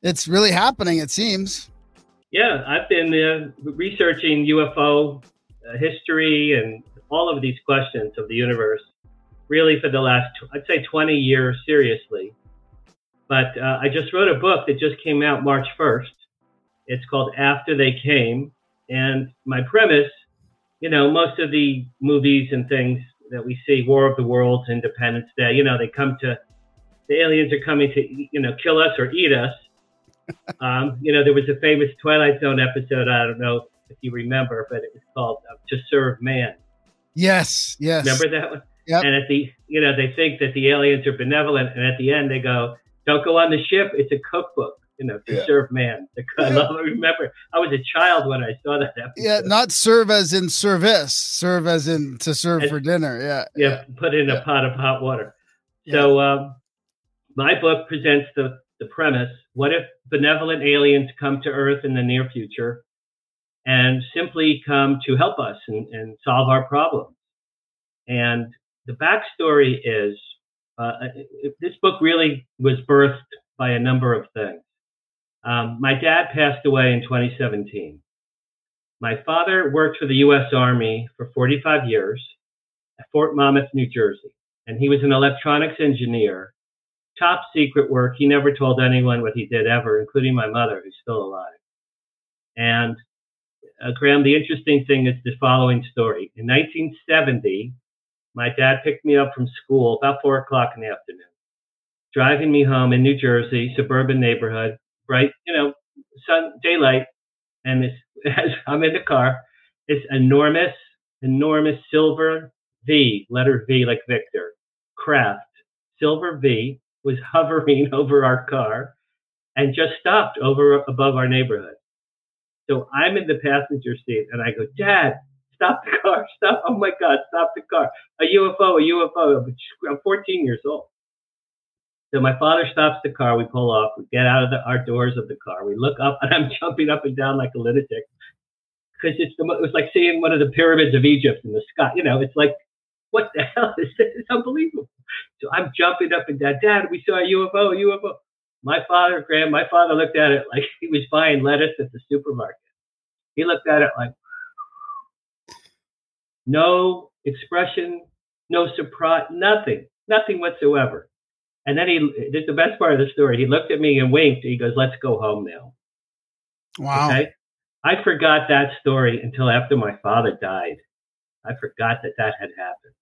it's really happening. It seems. Yeah, I've been uh, researching U F O uh, history and all of these questions of the universe, really for the last, I'd say, twenty years seriously. But uh, I just wrote a book that just came out March first. It's called After They Came. And my premise, you know, most of the movies and things that we see, War of the Worlds, Independence Day, you know, they come to, the aliens are coming to, you know, kill us or eat us. Um, you know, there was a famous Twilight Zone episode, I don't know if you remember, but it was called uh, To Serve Man. Yes, yes. Remember that one? Yep. And at the, you know, they think that the aliens are benevolent. And at the end they go, don't go on the ship. It's a cookbook. You know, to yeah. serve man. I love I remember I was a child when I saw that episode. Yeah, not serve as in service, serve as in to serve and, for dinner. Yeah, yeah. Yeah, put in yeah. a pot of hot water. Yeah. So um, My book presents the, the premise, what if benevolent aliens come to Earth in the near future and simply come to help us and, and solve our problems? And the backstory is, uh, this book really was birthed by a number of things. Um, my dad passed away in twenty seventeen. My father worked for the U S Army for forty-five years at Fort Monmouth, New Jersey, and he was an electronics engineer, top secret work. He never told anyone what he did ever, including my mother, who's still alive. And uh, Graham, the interesting thing is the following story. In nineteen seventy, my dad picked me up from school about four o'clock in the afternoon, driving me home in New Jersey, suburban neighborhood, bright, you know, sun, daylight. And this, as I'm in the car, this enormous, enormous silver V, letter V like Victor, craft, silver V, was hovering over our car and just stopped over above our neighborhood. So I'm in the passenger seat and I go, Dad, stop the car, stop, oh my God, stop the car. A U F O, a U F O, I'm fourteen years old. So my father stops the car, we pull off, we get out of the, our doors of the car, we look up, and I'm jumping up and down like a lunatic because it's the, it was like seeing one of the pyramids of Egypt in the sky. You know, it's like, what the hell is this? It's unbelievable. So I'm jumping up and down. Dad, we saw a U F O, a U F O. My father, Graham, my father looked at it like he was buying lettuce at the supermarket. He looked at it like, no expression, no surprise, nothing, nothing whatsoever. And then he, this is the best part of the story. He looked at me and winked. He goes, let's go home now. Wow. Okay? I forgot that story until after my father died. I forgot that that had happened.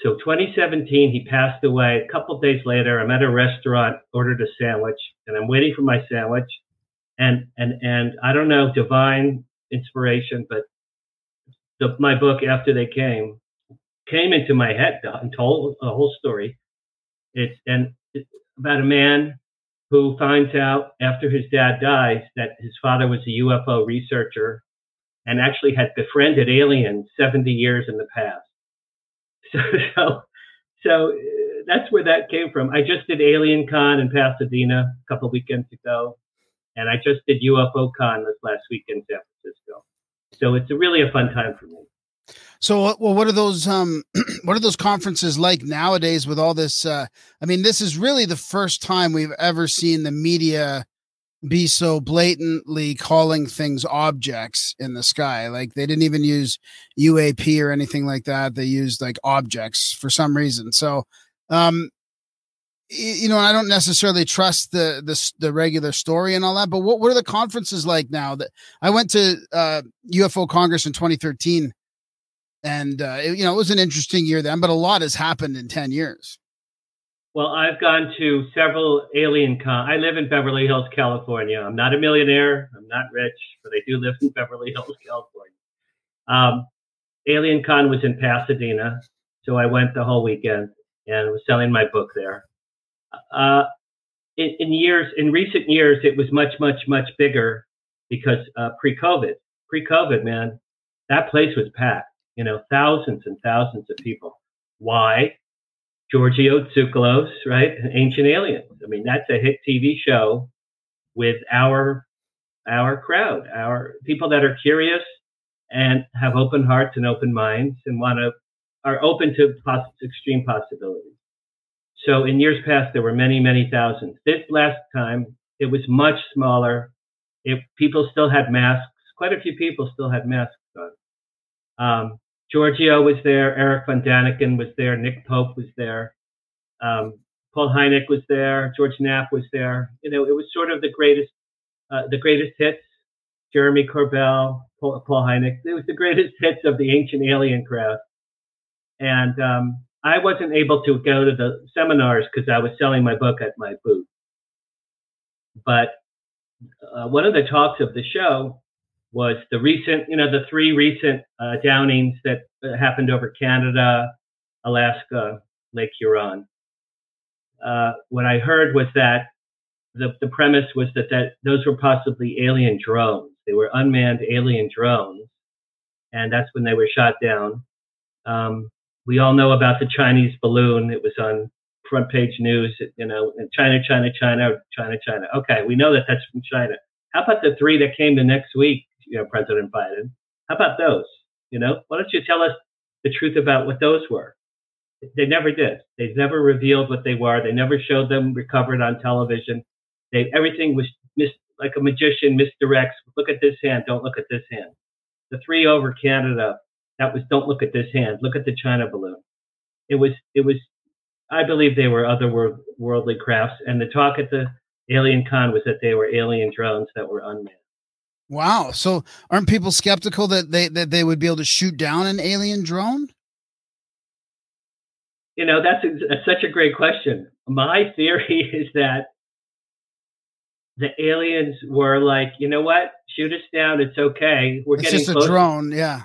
So twenty seventeen, he passed away. A couple of days later, I'm at a restaurant, ordered a sandwich, and I'm waiting for my sandwich. And, and, and I don't know, divine inspiration, but the, my book, After They Came, came into my head and told a whole story. It's and it's about a man who finds out after his dad dies that his father was a U F O researcher and actually had befriended aliens seventy years in the past. So, so, so that's where that came from. I just did Alien Con in Pasadena a couple weekends ago, and I just did U F O Con this last week in San Francisco. So it's a really a fun time for me. So, well, what are those? Um, what are those conferences like nowadays with all this? Uh, I mean, this is really the first time we've ever seen the media be so blatantly calling things objects in the sky. Like they didn't even use U A P or anything like that. They used like objects for some reason. So, um, you know, I don't necessarily trust the, the, the regular story and all that, but what, what are the conferences like now? That I went to uh, U F O Congress in twenty thirteen. And, uh, it, you know, it was an interesting year then, but a lot has happened in ten years. Well, I've gone to several alien con. I live in Beverly Hills, California. I'm not a millionaire. I'm not rich, but I do live in Beverly Hills, California. Um, Alien Con was in Pasadena, so I went the whole weekend and was selling my book there. Uh, in, in years, in recent years, it was much, much, much bigger because uh, pre-COVID, pre-COVID, man, that place was packed. You know, thousands and thousands of people. Why? Giorgio Tsoukalos, right? Ancient Aliens. I mean, that's a hit T V show with our our crowd, our people that are curious and have open hearts and open minds and want to are open to poss- extreme possibilities. So in years past, there were many, many thousands. This last time, it was much smaller. If people still had masks, quite a few people still had masks on. Um, Giorgio was there, Eric Von Daniken was there, Nick Pope was there, um, Paul Hynek was there, George Knapp was there. You know, it was sort of the greatest, uh, the greatest hits, Jeremy Corbell, Paul, Paul Hynek. It was the greatest hits of the ancient alien crowd. And um, I wasn't able to go to the seminars because I was selling my book at my booth. But uh, one of the talks of the show was the recent, you know, the three recent uh, downings that uh, happened over Canada, Alaska, Lake Huron. Uh, what I heard was that the, the premise was that, that those were possibly alien drones. They were unmanned alien drones, and that's when they were shot down. Um, we all know about the Chinese balloon. It was on front page news, you know, in China, China, China, China, China. Okay, we know that that's from China. How about the three that came the next week, you know, President Biden? How about those? You know, why don't you tell us the truth about what those were? They never did. They never revealed what they were. They never showed them recovered on television. They everything was mis, like a magician misdirects. Look at this hand. Don't look at this hand. The three over Canada, that was don't look at this hand. Look at the China balloon. It was, it was, I believe they were otherworldly crafts. And the talk at the Alien Con was that they were alien drones that were unmanned. Wow. So aren't people skeptical that they, that they would be able to shoot down an alien drone? You know, that's, a, that's such a great question. My theory is that the aliens were like, you know what? Shoot us down. It's okay. We're it's getting just closer. A drone. Yeah.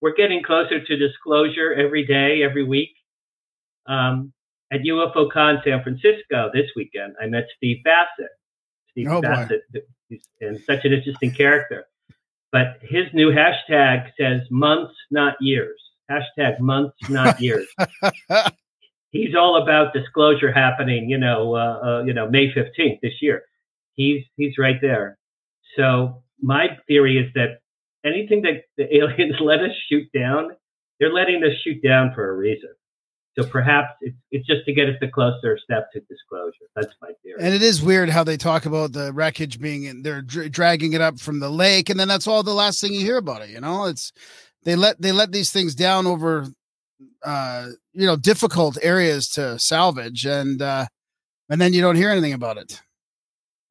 We're getting closer to disclosure every day, every week. Um, at U F O Con San Francisco this weekend, I met Steve Bassett. Steve oh, Bassett is such an interesting character. But his new hashtag says months, not years. Hashtag months, not years. He's all about disclosure happening, you know, uh, uh, you know, May fifteenth this year. He's he's right there. So my theory is that anything that the aliens let us shoot down, they're letting us shoot down for a reason. So perhaps it's, it's just to get us a closer step to disclosure. That's my theory. And it is weird how they talk about the wreckage being in, they're dr- dragging it up from the lake, and then that's all the last thing you hear about it. You know, it's they let they let these things down over, uh, you know, difficult areas to salvage, and uh, and then you don't hear anything about it.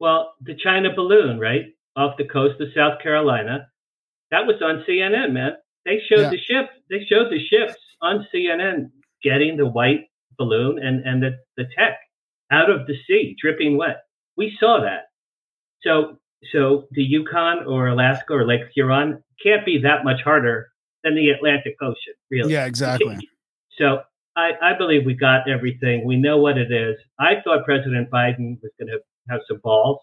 Well, the China balloon, right, off the coast of South Carolina, that was on C N N, man. They showed yeah. the ship. They showed the ships on C N N getting the white balloon and, and the, the tech out of the sea, dripping wet. We saw that. So so the Yukon or Alaska or Lake Huron can't be that much harder than the Atlantic Ocean, really. Yeah, exactly. So I, I believe we got everything. We know what it is. I thought President Biden was going to have some balls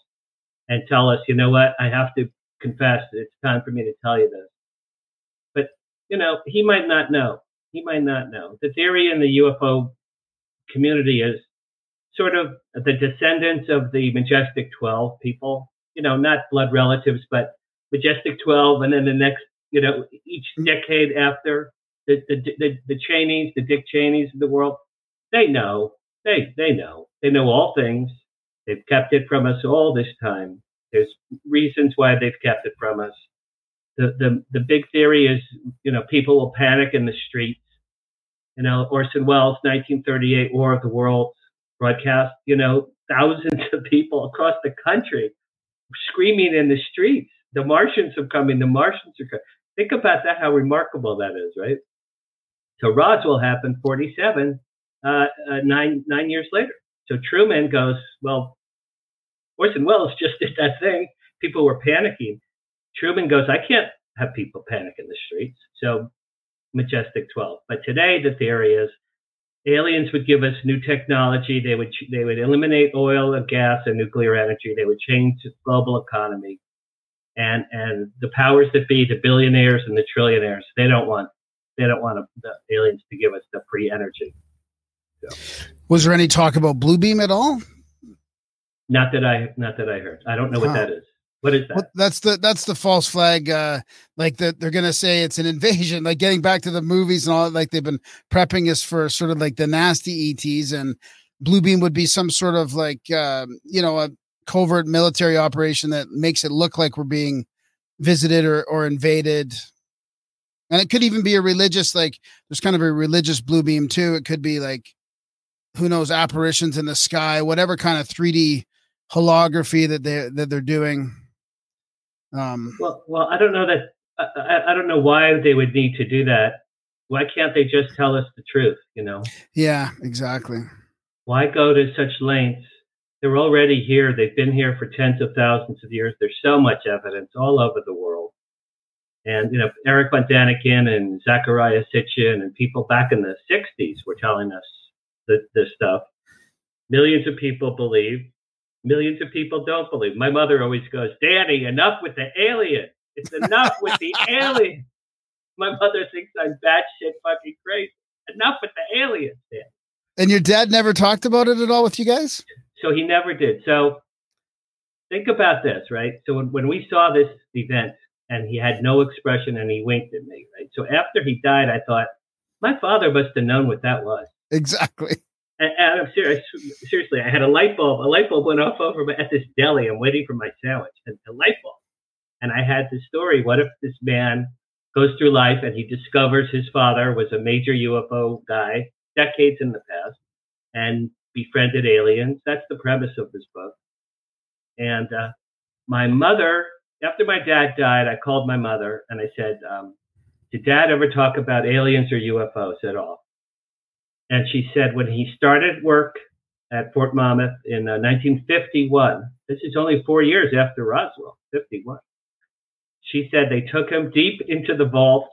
and tell us, you know what, I have to confess, it's time for me to tell you this. But, you know, he might not know. He might not know. The theory in the U F O community is sort of the descendants of the Majestic twelve people, you know, not blood relatives, but Majestic twelve. And then the next, you know, each decade after the, the, the, the Cheneys, the Dick Cheneys of the world, they know, they, they know, they know all things. They've kept it from us all this time. There's reasons why they've kept it from us. The, the the big theory is, you know, people will panic in the streets. You know, Orson Welles' nineteen thirty-eight War of the Worlds broadcast, you know, thousands of people across the country screaming in the streets. The Martians are coming. The Martians are coming. Think about that, how remarkable that is, right? So Roswell happened forty-seven, uh, uh, nine nine years later. So Truman goes, well, Orson Welles just did that thing. People were panicking. Truman goes, I can't have people panic in the streets. So Majestic twelve. But today the theory is aliens would give us new technology. They would they would eliminate oil and gas and nuclear energy. They would change the global economy. And and the powers that be, the billionaires and the trillionaires, they don't want they don't want the aliens to give us the free energy. So. Was there any talk about Blue Beam at all? Not that I not that I heard. I don't know what oh. that is. What is that? Well, that's the that's the false flag. Uh, like that they're gonna say it's an invasion. Like getting back to the movies and all. Like they've been prepping us for sort of like the nasty E Ts, and Blue Beam would be some sort of like uh, you know a covert military operation that makes it look like we're being visited or or invaded. And it could even be a religious. Like there's kind of a religious Blue Beam too. It could be like who knows apparitions in the sky, whatever kind of three D holography that they that they're doing. Um, well, well, I don't know that. I, I don't know why they would need to do that. Why can't they just tell us the truth? You know? Yeah, exactly. Why go to such lengths? They're already here. They've been here for tens of thousands of years. There's so much evidence all over the world. And, you know, Eric von Daniken and Zachariah Sitchin and people back in the sixties were telling us the, this stuff. Millions of people believe. Millions of people don't believe. My mother always goes, Danny, enough with the alien. It's enough with the alien. My mother thinks I'm batshit fucking crazy. Enough with the aliens, Danny. And your dad never talked about it at all with you guys? So he never did. So think about this, right? So when, when we saw this event and he had no expression and he winked at me, right? So after he died, I thought, my father must have known what that was. Exactly. And, and I'm serious. Seriously, I had a light bulb. A light bulb went off over at this deli. I'm waiting for my sandwich. And a light bulb. And I had this story. What if this man goes through life and he discovers his father was a major U F O guy decades in the past and befriended aliens? That's the premise of this book. And uh, my mother, after my dad died, I called my mother and I said, um, did Dad ever talk about aliens or U F Os at all? And she said, when he started work at Fort Monmouth in uh, nineteen fifty-one, this is only four years after Roswell, fifty-one. She said they took him deep into the vaults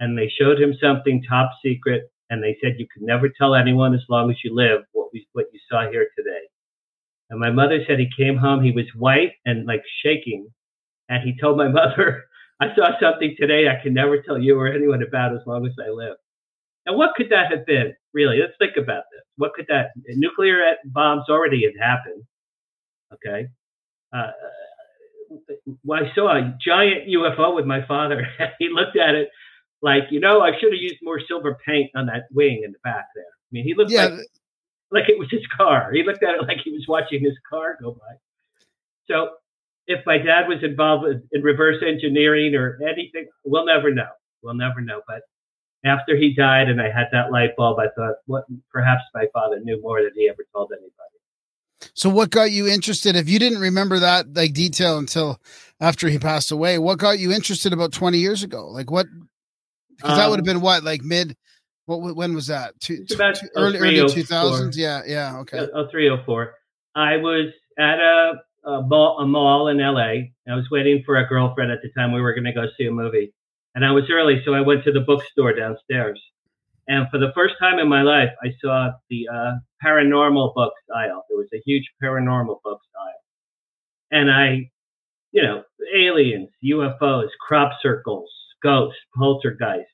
and they showed him something top secret. And they said, you could never tell anyone as long as you live what we, what you saw here today. And my mother said he came home. He was white and like shaking. And he told my mother, I saw something today I can never tell you or anyone about as long as I live. Now, what could that have been? Really, let's think about this. What could that, nuclear bombs already had happened. Okay. Uh, well, I saw a giant U F O with my father. He looked at it like, you know, I should have used more silver paint on that wing in the back there. I mean, he looked yeah. like, like it was his car. He looked at it like he was watching his car go by. So if my dad was involved in reverse engineering or anything, we'll never know. We'll never know. But after he died and I had that light bulb, I thought, what? Perhaps my father knew more than he ever told anybody. So what got you interested? If you didn't remember that like detail until after he passed away, what got you interested about twenty years ago? Like what? Because um, that would have been what, like mid, what? When was that? Two, about two, early, early two thousands? Yeah, yeah, okay. oh three, oh four. I was at a, a, mall, a mall in L A. I was waiting for a girlfriend at the time. We were going to go see a movie. And I was early, so I went to the bookstore downstairs. And for the first time in my life, I saw the uh, paranormal books aisle. There was a huge paranormal books aisle. And I, you know, aliens, U F Os, crop circles, ghosts, poltergeists,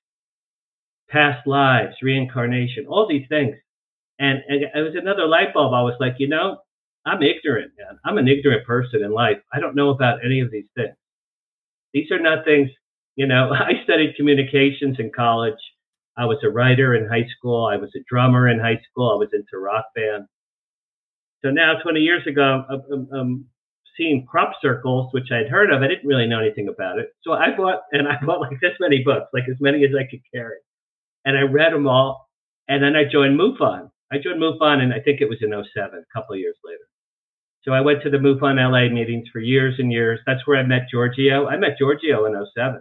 past lives, reincarnation, all these things. And, and it was another light bulb. I was like, you know, I'm ignorant, man. I'm an ignorant person in life. I don't know about any of these things. These are not things. You know, I studied communications in college. I was a writer in high school. I was a drummer in high school. I was into rock band. So now, twenty years ago, I'm, I'm, I'm seeing crop circles, which I'd heard of. I didn't really know anything about it. So I bought, and I bought like this many books, like as many as I could carry. And I read them all. And then I joined MUFON. I joined MUFON, and I think it was in oh seven, a couple of years later. So I went to the MUFON L A meetings for years and years. That's where I met Giorgio. I met Giorgio in oh seven.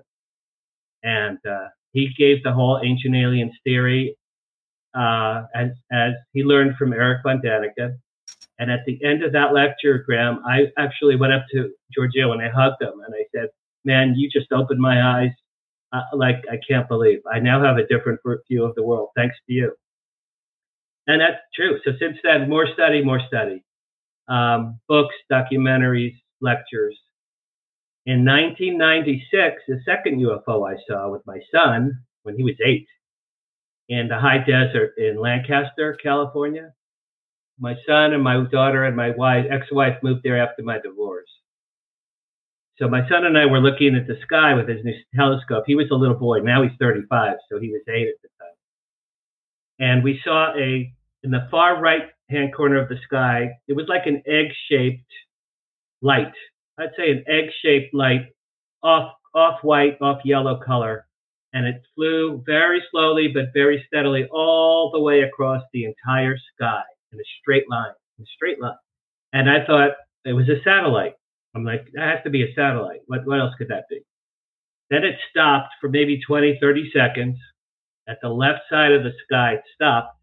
And uh, he gave the whole ancient aliens theory uh, as as he learned from Eric von Däniken. And at the end of that lecture, Graham, I actually went up to Giorgio and I hugged him. And I said, man, you just opened my eyes. Uh, like, I can't believe. I now have a different view of the world, thanks to you. And that's true. So since then, more study, more study. Um, books, documentaries, lectures. In nineteen ninety-six, the second U F O I saw with my son when he was eight in the high desert in Lancaster, California. My son and my daughter and my wife, ex-wife moved there after my divorce. So my son and I were looking at the sky with his new telescope. He was a little boy. Now he's thirty-five, so he was eight at the time. And we saw a, in the far right-hand corner of the sky, it was like an egg-shaped light. I'd say an egg-shaped light, off off white, off yellow color, and it flew very slowly but very steadily all the way across the entire sky in a straight line, in a straight line. And I thought it was a satellite. I'm like, that has to be a satellite. What what else could that be? Then it stopped for maybe twenty, thirty seconds at the left side of the sky. It stopped,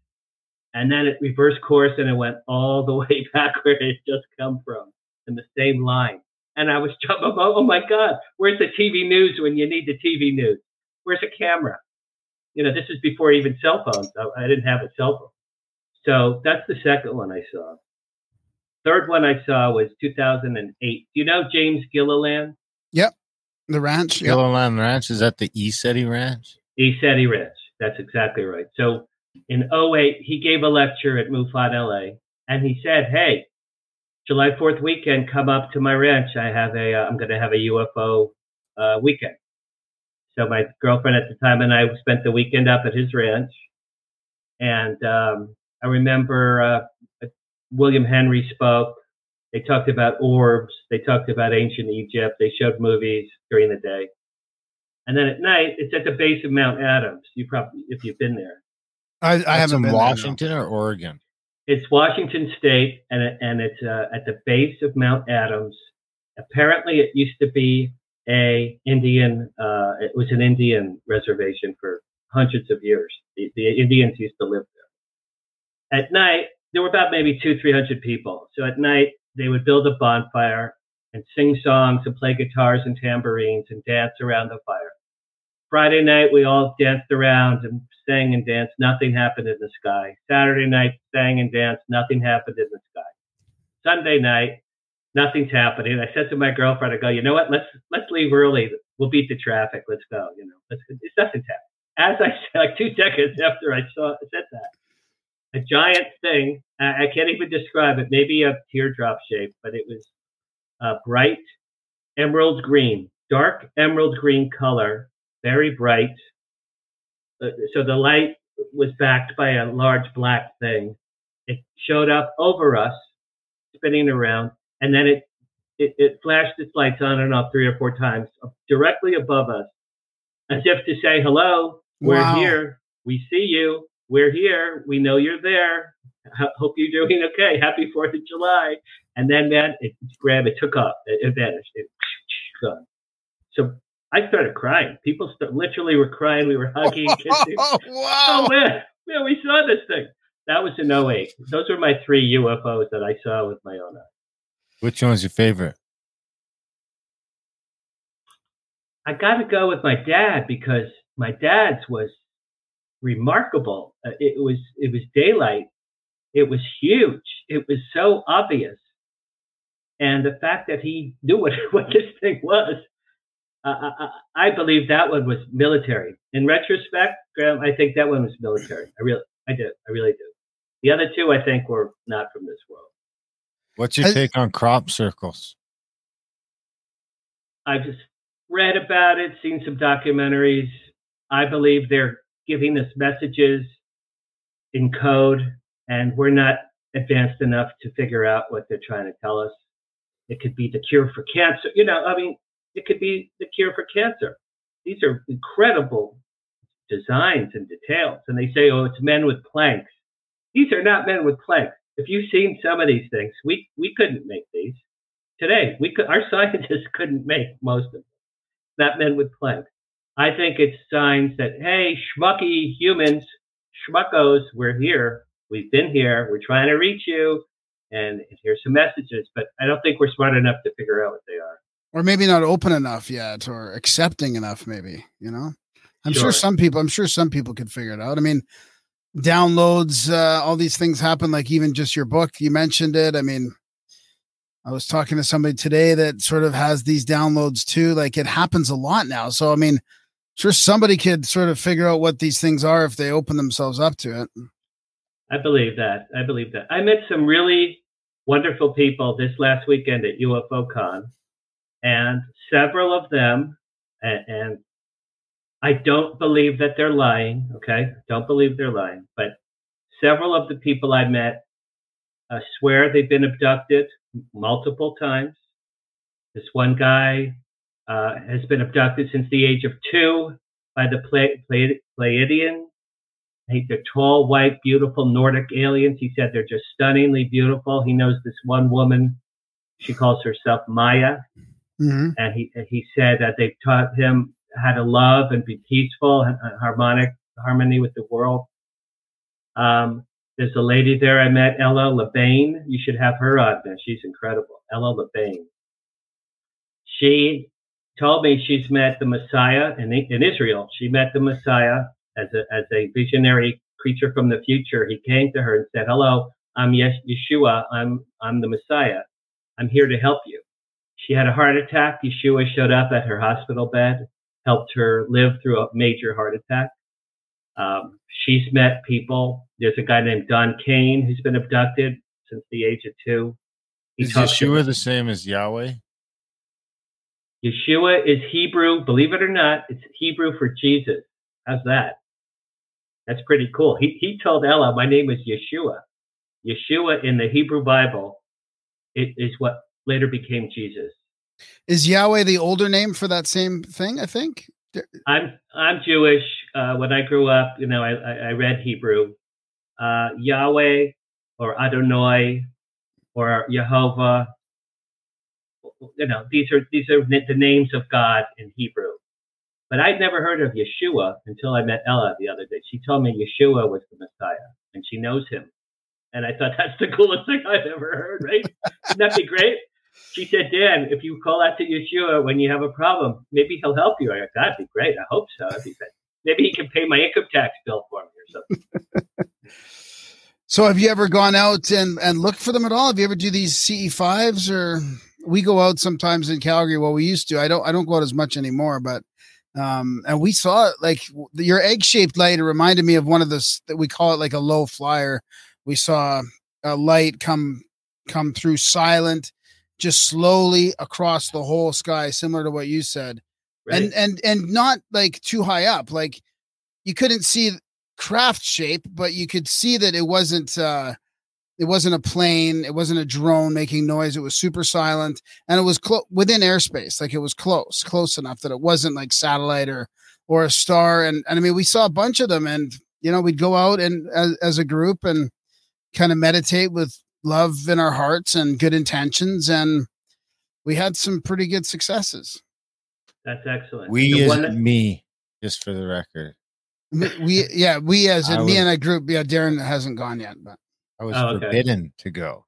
and then it reversed course and it went all the way back where it just come from in the same line. And I was jumping, oh my God, where's the T V news when you need the T V news? Where's the camera? You know, this is before even cell phones. I, I didn't have a cell phone. So that's the second one I saw. Third one I saw was two thousand eight. You know James Gilliland? Yep. The ranch. Yep. Gilliland Ranch. Is that the Isetti Ranch? Isetti Ranch. That's exactly right. So In oh eight, he gave a lecture at MUFON L A, and he said, hey, July fourth weekend, come up to my ranch. I have a, uh, I'm going to have a U F O uh, weekend. So my girlfriend at the time and I spent the weekend up at his ranch. And um, I remember uh, William Henry spoke. They talked about orbs. They talked about ancient Egypt. They showed movies during the day. And then at night, it's at the base of Mount Adams. You probably, if you've been there. I, I haven't been in Washington or Oregon. It's Washington State, and and it's uh, at the base of Mount Adams. Apparently, it used to be a Indian. Uh, it was an Indian reservation for hundreds of years. The, the Indians used to live there. At night, there were about maybe two, three hundred people. So at night, they would build a bonfire and sing songs and play guitars and tambourines and dance around the fire. Friday night, we all danced around and sang and danced. Nothing happened in the sky. Saturday night, sang and danced. Nothing happened in the sky. Sunday night, nothing's happening. I said to my girlfriend, I go, you know what? Let's let's leave early. We'll beat the traffic. Let's go. You know, let's, it's nothing's happening. As I said, like two seconds after I saw said that, a giant thing. I, I can't even describe it. Maybe a teardrop shape, but it was uh, bright emerald green, dark emerald green color. Very bright. Uh, so the light was backed by a large black thing. It showed up over us, spinning around, and then it, it, it flashed its lights on and off three or four times directly above us, as if to say, hello, we're wow. here. We see you. We're here. We know you're there. H- hope you're doing okay. Happy Fourth of July. And then, man, it grabbed, it took off. It, it vanished. It gone. So I started crying. People st- literally were crying. We were hugging, kissing. Oh, wow. Oh, man. man, we saw this thing. That was in oh eight. Those were my three U F Os that I saw with my own eyes. Which one's your favorite? I got to go with my dad because my dad's was remarkable. Uh, it was it was daylight. It was huge. It was so obvious. And the fact that he knew what, what this thing was, Uh, I, I believe that one was military. In retrospect, Graham, I think that one was military. I really, I do. I really do. The other two, I think, were not from this world. What's your I, take on crop circles? I've just read about it, seen some documentaries. I believe they're giving us messages in code, and we're not advanced enough to figure out what they're trying to tell us. It could be the cure for cancer. You know, I mean, it could be the cure for cancer. These are incredible designs and details. And they say, oh, it's men with planks. These are not men with planks. If you've seen some of these things, we, we couldn't make these today. We could, our scientists couldn't make most of them. Not men with planks. I think it's signs that, hey, schmucky humans, schmuckos, we're here. We've been here. We're trying to reach you. And here's some messages. But I don't think we're smart enough to figure out what they are. Or maybe not open enough yet, or accepting enough, maybe, you know, I'm sure, sure some people, I'm sure some people could figure it out. I mean, downloads, uh, all these things happen, like even just your book, you mentioned it. I mean, I was talking to somebody today that sort of has these downloads too. Like it happens a lot now. So, I mean, sure somebody could sort of figure out what these things are if they open themselves up to it. I believe that. I believe that. I met some really wonderful people this last weekend at U F O Con. And several of them, and, and I don't believe that they're lying, okay? Don't believe they're lying. But several of the people I met uh, swear they've been abducted multiple times. This one guy uh, has been abducted since the age of two by the Ple- Ple- Pleiadian. They're tall, white, beautiful Nordic aliens. He said they're just stunningly beautiful. He knows this one woman. She calls herself Maya. Mm-hmm. And he he said that they taught him how to love and be peaceful and, and harmonic harmony with the world. Um, there's a lady there I met, Ella LeBain. You should have her on there. She's incredible. Ella LeBain. She told me she's met the Messiah in in Israel. She met the Messiah as a as a visionary creature from the future. He came to her and said, "Hello, I'm Yeshua. I'm I'm the Messiah. I'm here to help you." She had a heart attack. Yeshua showed up at her hospital bed, helped her live through a major heart attack. Um, she's met people. There's a guy named Don Kane who's been abducted since the age of two. He is Yeshua about, the same as Yahweh? Yeshua is Hebrew. Believe it or not, it's Hebrew for Jesus. How's that? That's pretty cool. He he told Ella, my name is Yeshua. Yeshua in the Hebrew Bible it is what later became Jesus. Is Yahweh the older name for that same thing, I think? I'm I'm Jewish. Uh, when I grew up, you know, I, I, I read Hebrew. Uh, Yahweh or Adonai or Yehovah. You know, these are these are the names of God in Hebrew. But I'd never heard of Yeshua until I met Ella the other day. She told me Yeshua was the Messiah, and she knows him. And I thought, that's the coolest thing I've ever heard, right? Wouldn't that be great? She said, Dan, if you call out to Yeshua when you have a problem, maybe he'll help you. I go, that'd be great. I hope so. That'd be maybe he can pay my income tax bill for me or something. So have you ever gone out and, and looked for them at all? Have you ever do these C E fives? Or we go out sometimes in Calgary? Well, we used to. I don't I don't go out as much anymore, but Um, and we saw it, like your egg shaped light. It reminded me of one of those that we call it like a low flyer. We saw a light come, come through silent, just slowly across the whole sky, similar to what you said. Right. And, and, and not like too high up. Like you couldn't see craft shape, but you could see that it wasn't, uh, it wasn't a plane. It wasn't a drone making noise. It was super silent, and it was clo- within airspace. Like it was close, close enough that it wasn't like satellite or, or a star. And, and I mean, we saw a bunch of them, and, you know, we'd go out and as, as a group and kind of meditate with love in our hearts and good intentions. And we had some pretty good successes. That's excellent. We as that- me, just for the record. We, yeah, we as in I me was- and a group. Yeah. Darren hasn't gone yet, but. I was oh, okay. forbidden to go.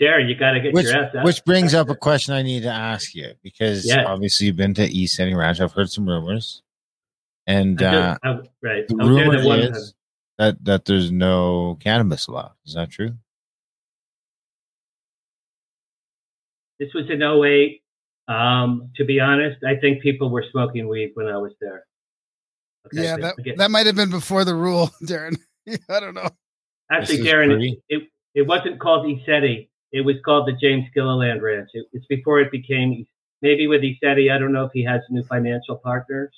Darren, you got to get which, your ass out. Which brings up a question I need to ask you, because yeah. obviously you've been to East Ending Ranch. I've heard some rumors. And uh, I, right. the rumor the is that, that there's no cannabis law. Is that true? This was in oh eight. Um, to be honest, I think people were smoking weed when I was there. Okay, yeah, that, that might have been before the rule, Darren. I don't know. Actually, Darren, it, it it wasn't called Isetti. It was called the James Gilliland Ranch. It, it's before it became, maybe with Isetti, I don't know if he has new financial partners.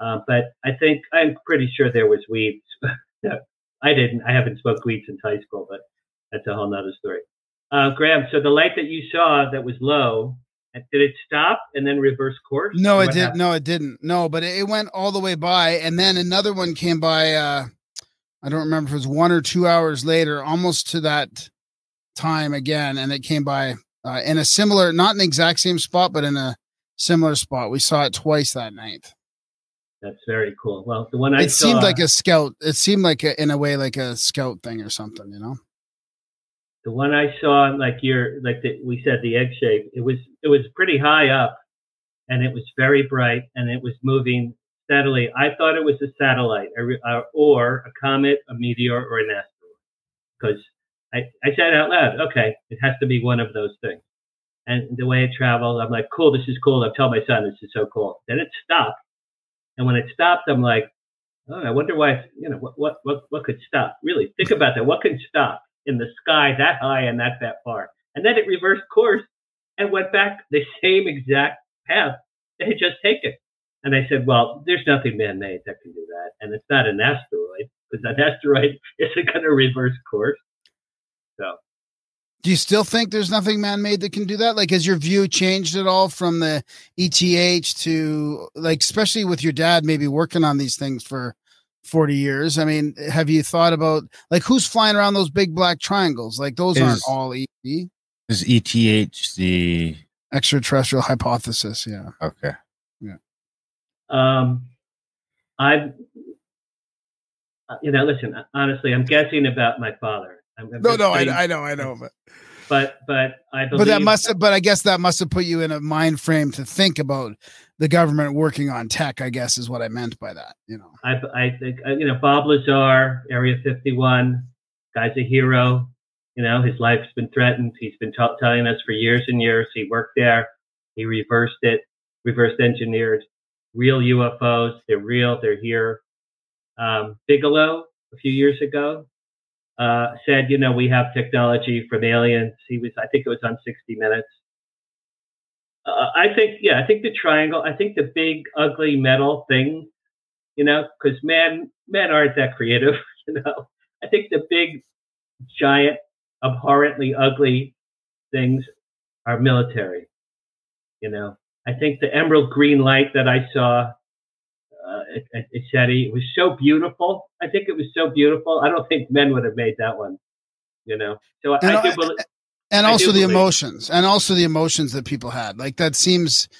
Uh, but I think, I'm pretty sure there was weed. No, I didn't. I haven't smoked weed since high school, but that's a whole nother story. Uh, Graham, so the light that you saw that was low, did it stop and then reverse course? No, it didn't. No, it didn't. No, but it, it went all the way by. And then another one came by, uh, I don't remember if it was one or two hours later, almost to that time again. And it came by uh, in a similar, not an exact same spot, but in a similar spot. We saw it twice that night. That's very cool. Well, the one I it saw. It seemed like a scout. It seemed like, a, in a way, like a scout thing or something, you know? The one I saw, like your, like the, we said, the egg shape, it was, it was pretty high up, and it was very bright, and it was moving steadily. I thought it was a satellite or, or a comet, a meteor, or an asteroid. Because I, I said out loud, okay, it has to be one of those things. And the way it traveled, I'm like, cool, this is cool. I've told my son, this is so cool. Then it stopped. And when it stopped, I'm like, oh, I wonder why, you know, what, what, what, what could stop? Really, think about that. What could stop in the sky that high and that, that far? And then it reversed course and went back the same exact path they had just taken. And I said, well, there's nothing man-made that can do that. And it's not an asteroid, because an asteroid isn't going to reverse course. So, do you still think there's nothing man-made that can do that? Like, has your view changed at all from the E T H to, like, especially with your dad maybe working on these things for forty years? I mean, have you thought about, like, who's flying around those big black triangles? Like, those is, aren't all E T. Is E T H the extraterrestrial hypothesis? Yeah. Okay. Um, I, you know, listen, honestly, I'm guessing about my father. I'm, I'm no, no, saying, I, I know, I know, but, but, but I believe, but that must have, but I guess that must have put you in a mind frame to think about the government working on tech, I guess is what I meant by that. You know, I, I think, you know, Bob Lazar, Area fifty-one, guy's a hero. You know, his life's been threatened. He's been t- telling us for years and years. He worked there. He reversed it, reverse engineered. Real U F Os, they're real, they're here. um, Bigelow a few years ago uh, said, you know, we have technology from aliens. He was, I think it was on sixty minutes. Uh, I think, yeah, I think the triangle, I think the big, ugly metal thing, you know, because men, men aren't that creative, you know. I think the big, giant, abhorrently ugly things are military, you know. I think the emerald green light that I saw uh, at, at SETI, it was so beautiful. I think it was so beautiful. I don't think men would have made that one, you know. So I, I do believe... And I also the believe. emotions, and also the emotions that people had. Like, that seems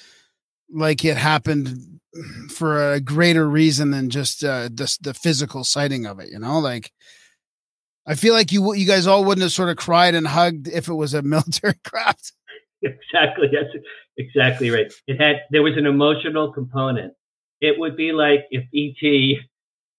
like it happened for a greater reason than just uh, the, the physical sighting of it, you know? Like, I feel like you you guys all wouldn't have sort of cried and hugged if it was a military craft. Exactly. That's exactly right. It had, there was an emotional component. It would be like if E T,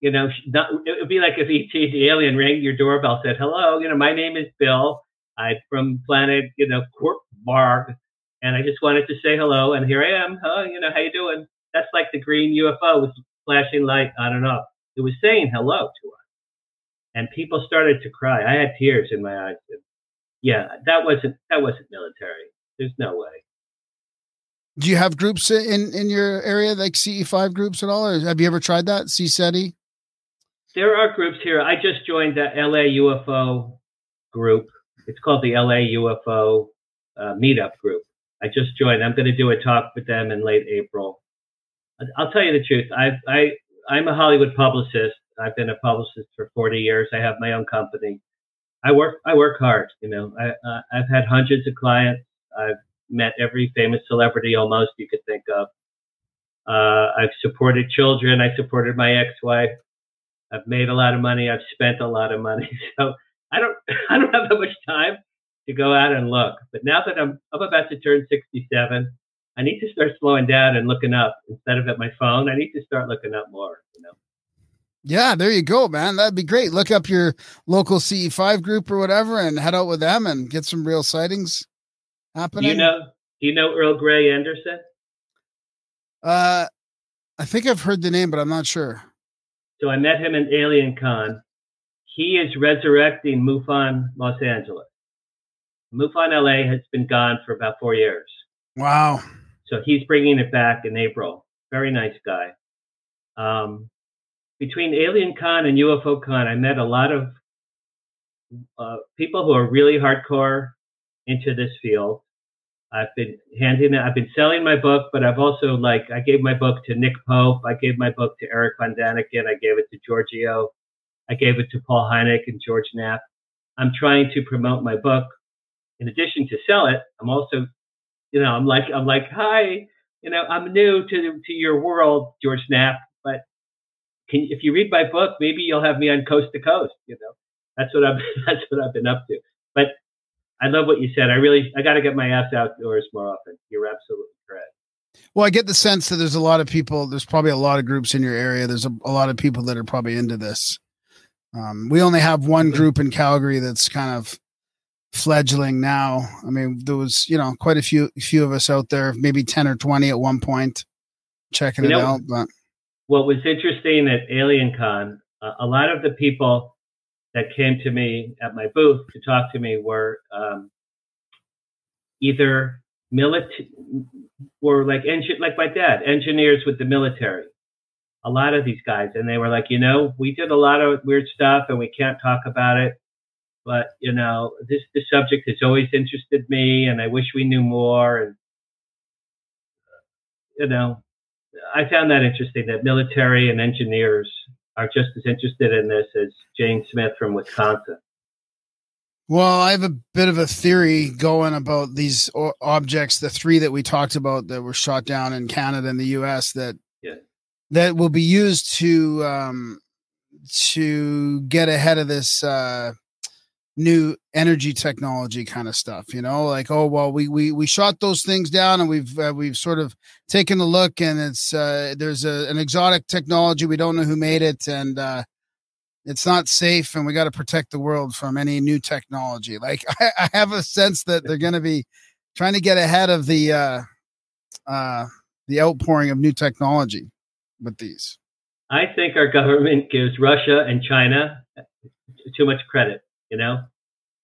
you know, not, it would be like if E T, the alien, rang your doorbell, said, hello, you know, my name is Bill. I'm from planet, you know, Korkmarg, and I just wanted to say hello, and here I am. Huh? You know, how you doing? That's like the green U F O with flashing light on and off. It was saying hello to us, and people started to cry. I had tears in my eyes. Yeah, that wasn't that wasn't military. There's no way. Do you have groups in, in your area, like C E five groups at all? Or have you ever tried that, C SETI? There are groups here. I just joined the L A U F O group. It's called the L A U F O uh, meetup group. I just joined. I'm going to do a talk with them in late April. I'll tell you the truth. I, I, I'm a Hollywood publicist. I've been a publicist for forty years. I have my own company. I work, I work hard. You know, I, uh, I've had hundreds of clients. I've met every famous celebrity almost you could think of. Uh, I've supported children. I supported my ex-wife. I've made a lot of money. I've spent a lot of money. So I don't I don't have that much time to go out and look. But now that I'm I'm about to turn sixty-seven, I need to start slowing down and looking up instead of at my phone. I need to start looking up more, you know. Yeah, there you go, man. That'd be great. Look up your local C E five group or whatever and head out with them and get some real sightings happening. You know, do you know Earl Grey Anderson? Uh I think I've heard the name, but I'm not sure. So I met him in Alien Con. He is resurrecting MUFON Los Angeles. MUFON L A has been gone for about four years. Wow. So he's bringing it back in April. Very nice guy. Um, between Alien Con and U F O Con, I met a lot of uh, people who are really hardcore into this field. I've been handing, I've been selling my book, but I've also, like, I gave my book to Nick Pope. I gave my book to Eric Von Daniken. I gave it to Giorgio. I gave it to Paul Hynek and George Knapp. I'm trying to promote my book. In addition to sell it, I'm also, you know, I'm like, I'm like, hi, you know, I'm new to to your world, George Knapp, but can, if you read my book, maybe you'll have me on coast to coast. You know, that's what I'm, that's what I've been up to. But I love what you said. I really, I got to get my ass outdoors more often. You're absolutely correct. Well, I get the sense that there's a lot of people. There's probably a lot of groups in your area. There's a, a lot of people that are probably into this. Um, we only have one group in Calgary that's kind of fledgling now. I mean, there was, you know, quite a few few of us out there, maybe ten or twenty at one point, checking you know, it out. But what was interesting at Alien Con, uh, a lot of the people that came to me at my booth to talk to me were um, either military, were like engin- like my dad, engineers with the military. A lot of these guys, and they were like, you know, we did a lot of weird stuff and we can't talk about it, but you know, this, this subject has always interested me and I wish we knew more. And, you know, I found that interesting that military and engineers are just as interested in this as Jane Smith from Wisconsin. Well, I have a bit of a theory going about these o- objects, the three that we talked about that were shot down in Canada and the U S that, yeah. That will be used to um, to get ahead of this uh, new energy technology kind of stuff, you know, like, oh, well, we we we shot those things down and we've uh, we've sort of taken a look and it's uh, there's a, an exotic technology. We don't know who made it and uh, it's not safe. And we got to protect the world from any new technology. Like I, I have a sense that they're going to be trying to get ahead of the uh, uh, the outpouring of new technology. With these, I think our government gives Russia and China too much credit, you know?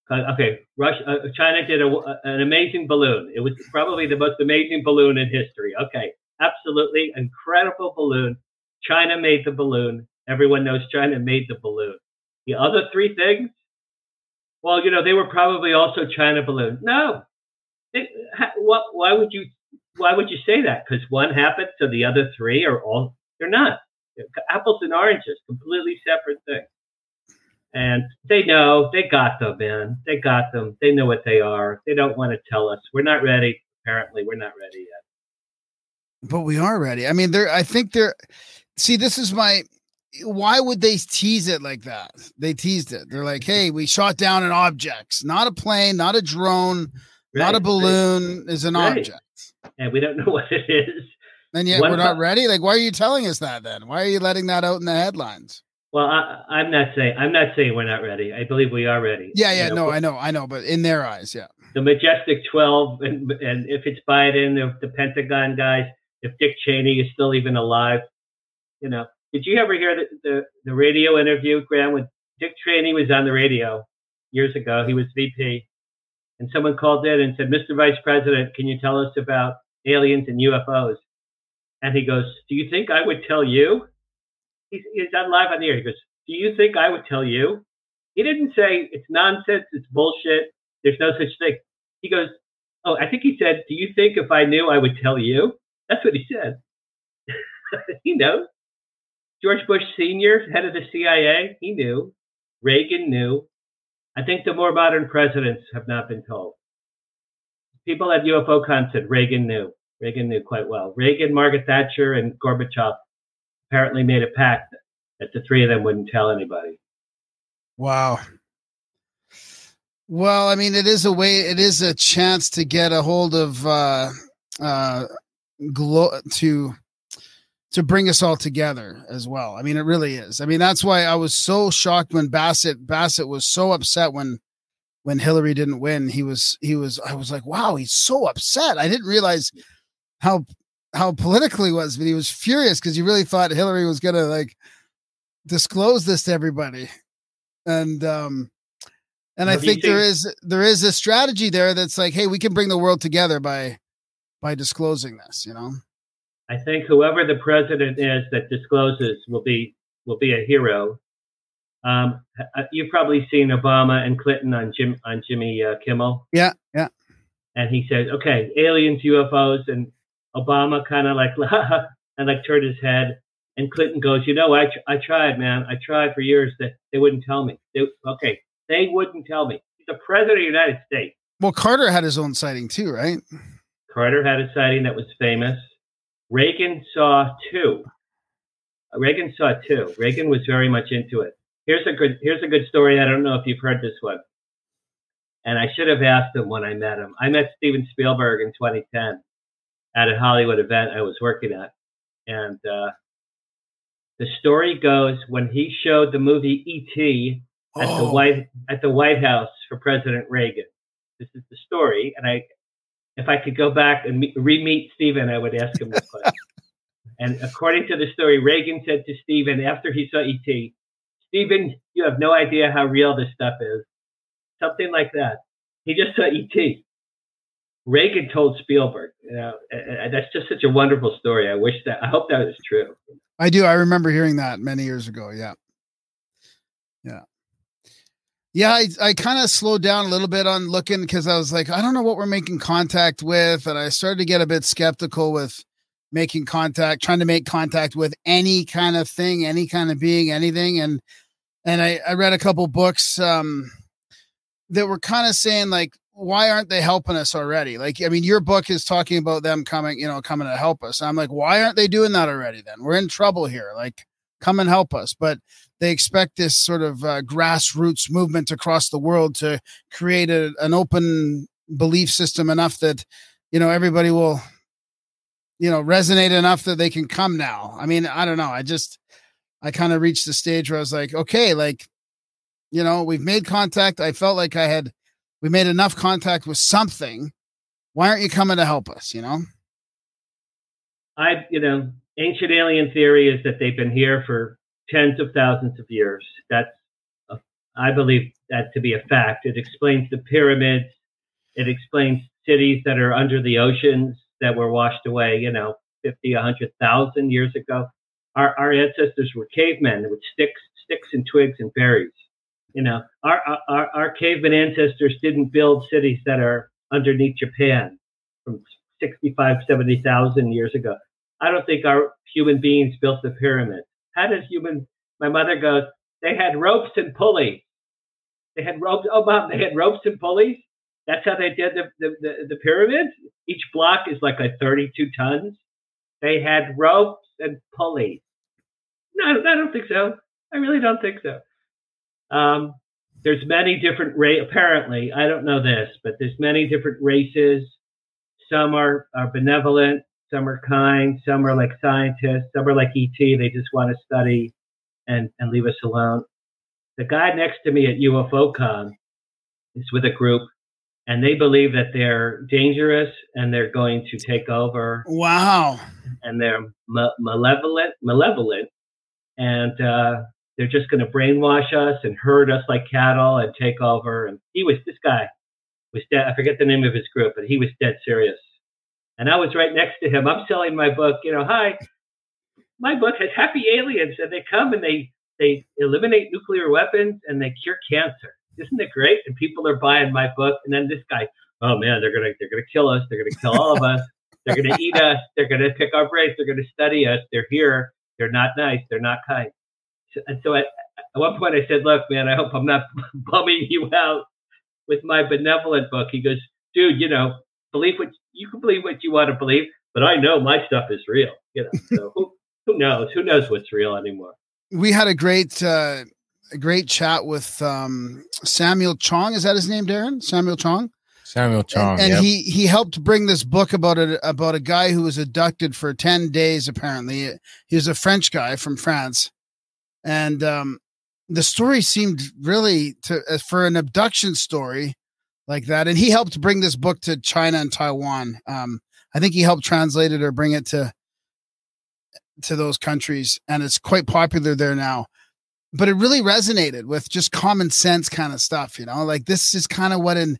Okay, Russia, uh, China did a, an amazing balloon. It was probably the most amazing balloon in history. Okay, absolutely incredible balloon. China made the balloon. Everyone knows China made the balloon. The other three things, well, you know, they were probably also China balloons. No, it, why, why would you why would you say that? Because one happened, so the other three are all they're not. Apples and oranges, completely separate things. And they know, they got them, man. They got them. They know what they are. They don't want to tell us. We're not ready. Apparently, we're not ready yet. But we are ready. I mean, they're, I think they're, see, this is my, why would they tease it like that? They teased it. They're like, hey, we shot down an object, not a plane, not a drone, right, not a balloon, right. is an right. object. And we don't know what it is. And yet One we're not ready. Like, why are you telling us that then? Why are you letting that out in the headlines? Well, I, I'm not saying I'm not saying we're not ready. I believe we are ready. Yeah, yeah, you know, no, I know, I know. But in their eyes, yeah. The Majestic twelve, and, and if it's Biden, if the Pentagon guys, if Dick Cheney is still even alive, you know. Did you ever hear the, the, the radio interview, Graham, when Dick Cheney was on the radio years ago? He was V P, and someone called in and said, "Mister Vice President, can you tell us about aliens and U F Os?" And he goes, "Do you think I would tell you?" He's, he's on live on the air. He goes, "Do you think I would tell you?" He didn't say it's nonsense, it's bullshit, there's no such thing. He goes, "Oh, I think he said, do you think if I knew I would tell you?" That's what he said. He knows. George Bush Senior, head of the C I A, he knew. Reagan knew. I think the more modern presidents have not been told. People at U F O Con said Reagan knew. Reagan knew quite well. Reagan, Margaret Thatcher, and Gorbachev apparently made a pact that the three of them wouldn't tell anybody. Wow. Well, I mean, it is a way, it is a chance to get a hold of, uh, uh, glo- to, to bring us all together as well. I mean, it really is. I mean, that's why I was so shocked when Bassett, Bassett was so upset when, when Hillary didn't win. He was, he was, I was like, wow, he's so upset. I didn't realize how, how political he was, but he was furious because he really thought Hillary was going to like disclose this to everybody. And, um, and Have I think seen- there is, there is a strategy there that's like, hey, we can bring the world together by, by disclosing this, you know? I think whoever the president is that discloses will be, will be a hero. Um, you've probably seen Obama and Clinton on Jim, on Jimmy uh, Kimmel. Yeah. Yeah. And he says, okay, aliens, U F Os, and Obama kind of like, and like turned his head, and Clinton goes, you know, I, tr- I tried, man. I tried for years that they wouldn't tell me. They, okay. They wouldn't tell me. He's the president of the United States. Well, Carter had his own sighting too, right? Carter had a sighting that was famous. Reagan saw two. Reagan saw two. Reagan was very much into it. Here's a good, here's a good story. I don't know if you've heard this one. And I should have asked him when I met him. I met Steven Spielberg in twenty ten. At a Hollywood event I was working at. And uh, the story goes, when he showed the movie E T at oh. the White at the White House for President Reagan. This is the story. And I, if I could go back and meet, re-meet Stephen, I would ask him this question. And according to the story, Reagan said to Stephen after he saw E T, "Stephen, you have no idea how real this stuff is." Something like that. He just saw E T. Reagan told Spielberg, you know, and that's just such a wonderful story. I wish that, I hope that was true. I do. I remember hearing that many years ago. Yeah. Yeah. Yeah. I, I kind of slowed down a little bit on looking, cause I was like, I don't know what we're making contact with. And I started to get a bit skeptical with making contact, trying to make contact with any kind of thing, any kind of being, anything. And, and I, I read a couple books um, that were kind of saying like, why aren't they helping us already? Like, I mean, your book is talking about them coming, you know, coming to help us. I'm like, why aren't they doing that already? Then we're in trouble here. Like, come and help us. But they expect this sort of uh, grassroots movement across the world to create a, an open belief system enough that, you know, everybody will, you know, resonate enough that they can come now. I mean, I don't know. I just, I kind of reached the stage where I was like, okay, like, you know, we've made contact. I felt like I had, we made enough contact with something. Why aren't you coming to help us? You know, I, you know, ancient alien theory is that they've been here for tens of thousands of years. That's, a, I believe that to be a fact. It explains the pyramids. It explains cities that are under the oceans that were washed away, you know, fifty, one hundred thousand years ago. Our, our ancestors were cavemen with sticks, sticks and twigs and berries. You know, our, our, our caveman ancestors didn't build cities that are underneath Japan from sixty-five, seventy thousand years ago. I don't think our human beings built the pyramid. How did human, my mother goes, they had ropes and pulleys. They had ropes, oh, Mom, they had ropes and pulleys? That's how they did the, the, the, the pyramids? Each block is like a thirty-two tons. They had ropes and pulleys. No, I don't think so. I really don't think so. Um, there's many different races, apparently. I don't know this, but there's many different races. Some are, are benevolent. Some are kind. Some are like scientists. Some are like E T. They just want to study and, and leave us alone. The guy next to me at UFOCon is with a group, and they believe that they're dangerous and they're going to take over. Wow. And they're ma- malevolent, malevolent, and uh, they're just going to brainwash us and herd us like cattle and take over. And he was, this guy was dead. I forget the name of his group, but he was dead serious. And I was right next to him. I'm selling my book. You know, hi, my book has happy aliens, and they come and they, they eliminate nuclear weapons and they cure cancer. Isn't it great? And people are buying my book. And then this guy, oh man, they're gonna they're gonna kill us. They're gonna kill all of us. They're gonna eat us. They're gonna pick our brains. They're gonna study us. They're here. They're not nice. They're not kind. So, and so I, at one point I said, look, man, I hope I'm not bumming you out with my benevolent book. He goes, dude, you know, believe what you can believe what you want to believe, but I know my stuff is real. You know, so who, who knows? Who knows what's real anymore? We had a great uh, a great chat with um, Samuel Chong. Is that his name, Darren? Samuel Chong. Samuel Chong. And, and yep. he he helped bring this book about a about a guy who was abducted for ten days. Apparently, he was a French guy from France, and um, the story seemed really to for an abduction story. Like that. And he helped bring this book to China and Taiwan. Um, I think he helped translate it or bring it to, to those countries. And it's quite popular there now, but it really resonated with just common sense kind of stuff. You know, like this is kind of what an,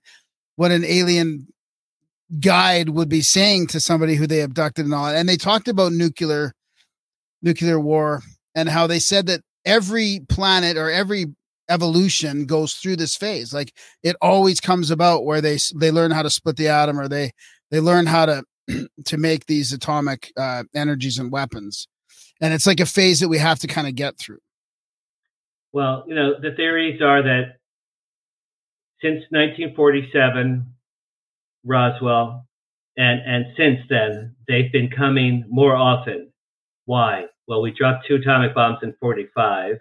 what an alien guide would be saying to somebody who they abducted and all that. And they talked about nuclear, nuclear war and how they said that every planet or every evolution goes through this phase. Like it always comes about where they, they learn how to split the atom or they, they learn how to, to make these atomic uh, energies and weapons. And it's like a phase that we have to kind of get through. Well, you know, the theories are that since nineteen forty-seven, Roswell, and, and since then they've been coming more often. Why? Well, we dropped two atomic bombs in forty-five.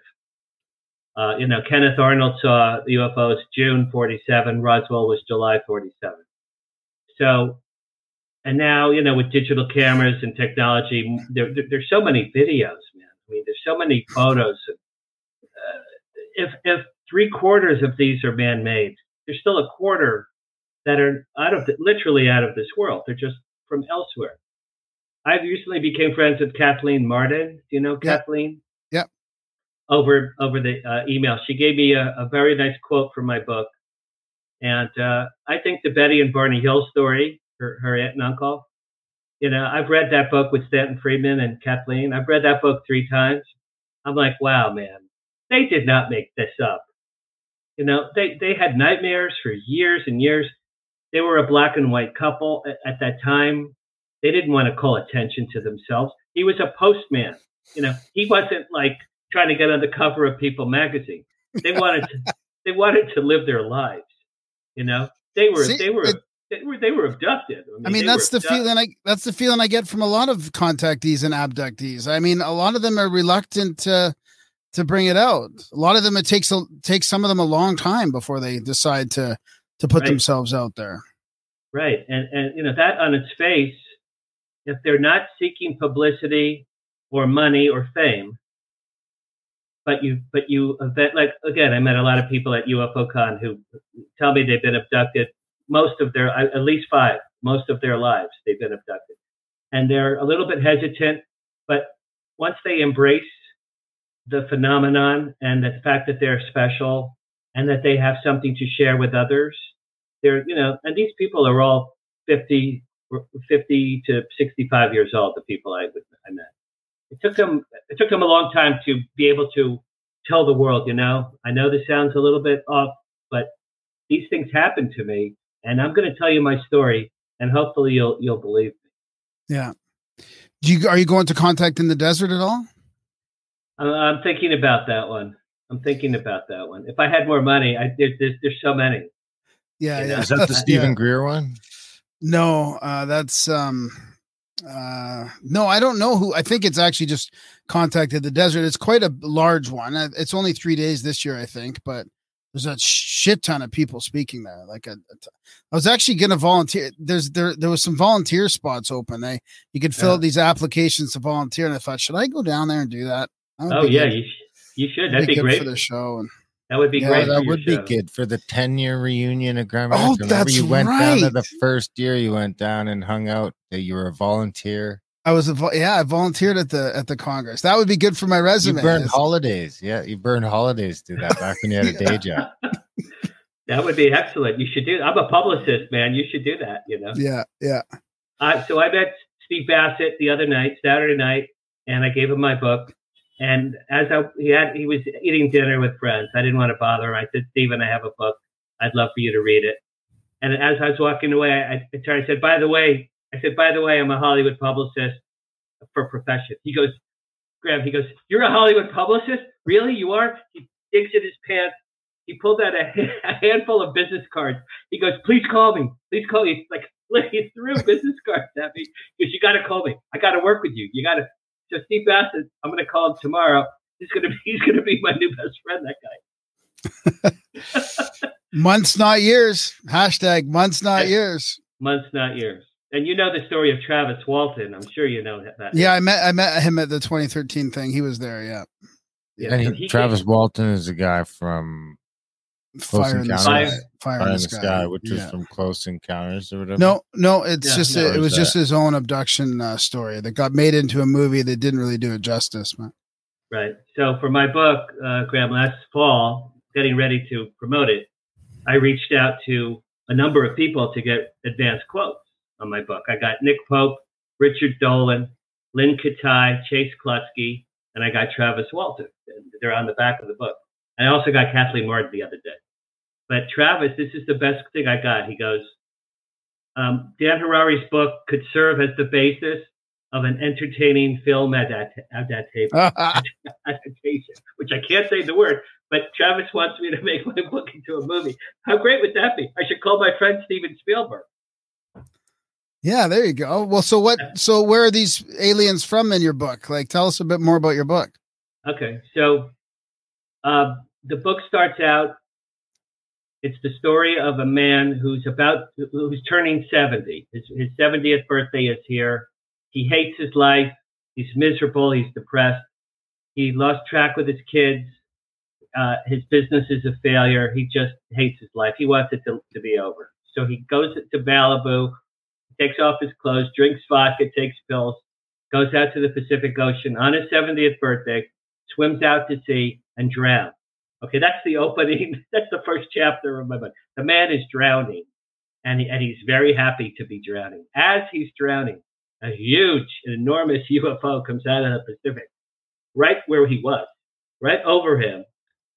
Uh, you know, Kenneth Arnold saw the U F Os June forty-seven. Roswell was July forty-seven. So, and now, you know, with digital cameras and technology, there, there, there's so many videos, man. I mean, there's so many photos. Uh, if if three quarters of these are man-made, there's still a quarter that are out of the, literally out of this world. They're just from elsewhere. I recently became friends with Kathleen Martin. Do you know yeah. Kathleen? Over over the uh, email. She gave me a, a very nice quote from my book. And uh, I think the Betty and Barney Hill story, her, her aunt and uncle, you know, I've read that book with Stanton Friedman and Kathleen. I've read that book three times. I'm like, wow, man, they did not make this up. You know, they, they had nightmares for years and years. They were a black and white couple at, at that time. They didn't want to call attention to themselves. He was a postman. You know, he wasn't like, trying to get on the cover of People magazine. They wanted to, they wanted to live their lives. You know, they were, See, they were, it, they were, they were abducted. I mean, I mean that's the abducted. feeling. I, that's the feeling I get from a lot of contactees and abductees. I mean, a lot of them are reluctant to, to bring it out. A lot of them, it takes, a, takes some of them a long time before they decide to, to put right. themselves out there. Right. And, and, you know, that on its face, if they're not seeking publicity or money or fame, But you, but you, event, like, again, I met a lot of people at UFOCon who tell me they've been abducted most of their, at least five, most of their lives, they've been abducted. And they're a little bit hesitant But once they embrace the phenomenon and the fact that they're special and that they have something to share with others, they're, you know, and these people are all fifty to sixty-five years old, the people I, I met. It took them, it took them a long time to be able to tell the world, you know, I know this sounds a little bit off, but these things happened to me, and I'm going to tell you my story, and hopefully you'll, you'll believe me. Yeah. Do you, are you going to Contact in the Desert at all? I'm thinking about that one. I'm thinking about that one. If I had more money, I there's there's, there's so many. Yeah, yeah. Is that the Stephen yeah. Greer one? No, uh, that's um, uh, no. I don't know who. I think it's actually just Contact in the Desert. It's quite a large one. It's only three days this year, I think, but there's a shit ton of people speaking there. Like a, a t- I was actually going to volunteer. There's there there was some volunteer spots open. They you could fill yeah. out these applications to volunteer, and I thought, should I go down there and do that? Oh yeah, you, sh- you should. That'd be, be great for the show, and that would be yeah, great. That would show. be good for the ten-year reunion of Grammar. Oh, Remember that's you went right. down to the first year. You went down and hung out. You were a volunteer. I was a vo- yeah. I volunteered at the at the Congress. That would be good for my resume. You burned holidays. Yeah, you burned holidays to that back when you had a day job. That would be excellent. You should do. I'm a publicist, man. You should do that. You know. Yeah, yeah. Uh, so I met Steve Bassett the other night, Saturday night, and I gave him my book. And as I, he had, he was eating dinner with friends. I didn't want to bother him. I said, Stephen, I have a book. I'd love for you to read it. And as I was walking away, I, I turned and said, by the way, I said, by the way, I'm a Hollywood publicist for profession. He goes, Graham, he goes, you're a Hollywood publicist? Really? You are? He digs in his pants. He pulled out a, a handful of business cards. He goes, please call me. Please call me. It's like, he threw business cards at me. He goes, you got to call me. I got to work with you. You got to. So Steve Bassett, I'm going to call him tomorrow. He's going to be, he's going to be my new best friend, that guy. Months, not years. Hashtag months, not That's, years. Months, not years. And you know the story of Travis Walton. I'm sure you know that. Yeah, I met I met him at the twenty thirteen thing. He was there, yeah. yeah and he, he Travis came, Walton is the guy from Close Fire, in the Fire, Fire in the Sky, sky which yeah. is from Close Encounters or whatever. No, no, it's yeah, just no, it was that? just his own abduction uh, story that got made into a movie that didn't really do it justice, man. Right. So for my book, uh, Graham, last fall, getting ready to promote it, I reached out to a number of people to get advance quotes on my book. I got Nick Pope, Richard Dolan, Lynn Katai, Chase Klutsky, and I got Travis Walton. They're on the back of the book. I also got Kathleen Martin the other day. But Travis, this is the best thing I got. He goes, um, Dan Harari's book could serve as the basis of an entertaining film adaptation, which I can't say the word, but Travis wants me to make my book into a movie. How great would that be? I should call my friend Steven Spielberg. Yeah, there you go. Well, so what? So where are these aliens from in your book? Like, tell us a bit more about your book. Okay, so uh, the book starts out. It's the story of a man who's about who's turning seventy. His, his seventieth birthday is here. He hates his life. He's miserable. He's depressed. He lost track with his kids. Uh, his business is a failure. He just hates his life. He wants it to, to be over. So he goes to Malibu, takes off his clothes, drinks vodka, takes pills, goes out to the Pacific Ocean on his seventieth birthday, swims out to sea, and drowns. Okay, that's the opening. That's the first chapter of my book. The man is drowning, and he, and he's very happy to be drowning. As he's drowning, a huge, enormous U F O comes out of the Pacific, right where he was, right over him,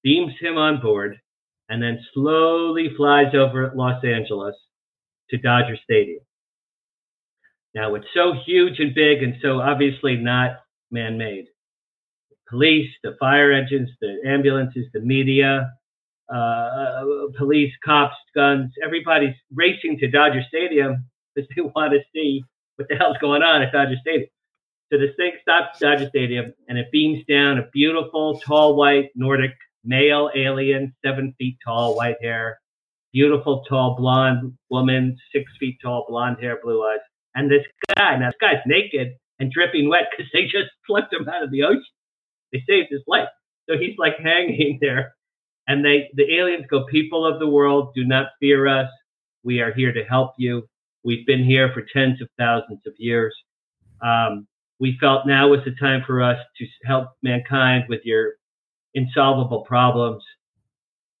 beams him on board, and then slowly flies over Los Angeles to Dodger Stadium. Now, it's so huge and big and so obviously not man-made. Police, the fire engines, the ambulances, the media, uh, police, cops, guns, everybody's racing to Dodger Stadium because they want to see what the hell's going on at Dodger Stadium. So this thing stops at Dodger Stadium, and it beams down a beautiful, tall, white, Nordic male alien, seven feet tall, white hair, beautiful, tall, blonde woman, six feet tall, blonde hair, blue eyes. And this guy, now this guy's naked and dripping wet because they just plucked him out of the ocean. They saved his life. So he's like hanging there. And they, the aliens go, people of the world, do not fear us. We are here to help you. We've been here for tens of thousands of years. Um, we felt now was the time for us to help mankind with your insolvable problems.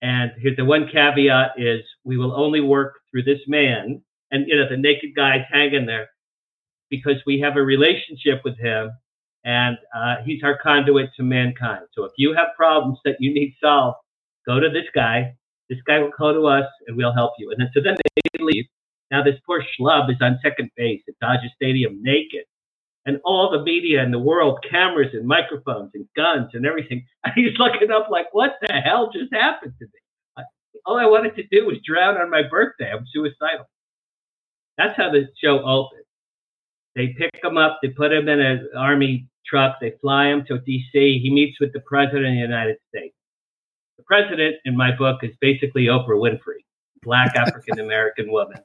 And here's the one caveat is we will only work through this man. And, you know, the naked guy's hanging there because we have a relationship with him, and uh, he's our conduit to mankind. So if you have problems that you need solved, go to this guy. This guy will go to us, and we'll help you. And then so then they leave. Now this poor schlub is on second base at Dodger Stadium naked. And all the media in the world, cameras and microphones and guns and everything. And he's looking up like, what the hell just happened to me? All I wanted to do was drown on my birthday. I'm suicidal. That's how the show opened. They pick him up. They put him in an army truck. They fly him to D C. He meets with the president of the United States. The president, in my book, is basically Oprah Winfrey, black African-American woman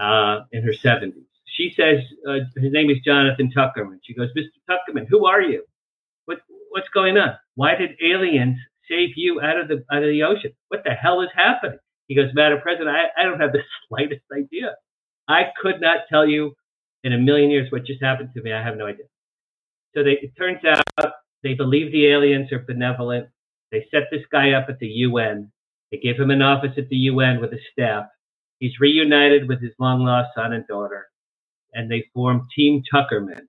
uh, in her seventies. She says, uh, his name is Jonathan Tuckerman. She goes, Mister Tuckerman, who are you? What, what's going on? Why did aliens save you out of the out of the ocean? What the hell is happening? He goes, Madam President, I, I don't have the slightest idea. I could not tell you in a million years what just happened to me. I have no idea. So they, it turns out they believe the aliens are benevolent. They set this guy up at the U N. They give him an office at the U N with a staff. He's reunited with his long-lost son and daughter. And they form Team Tuckerman.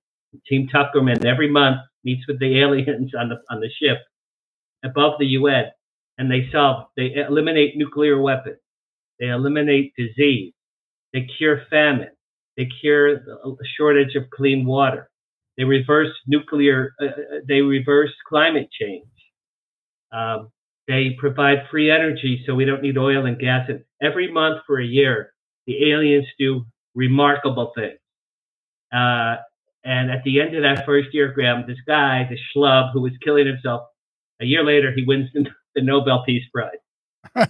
Team Tuckerman every month meets with the aliens on the on the ship above the U N, and they solve. They eliminate nuclear weapons. They eliminate disease. They cure famine. They cure a shortage of clean water. They reverse nuclear. Uh, they reverse climate change. Um, they provide free energy, so we don't need oil and gas. And every month for a year, the aliens do remarkable things. Uh, and at the end of that first year, Graham, this guy, this schlub who was killing himself, a year later, he wins the, the Nobel Peace Prize.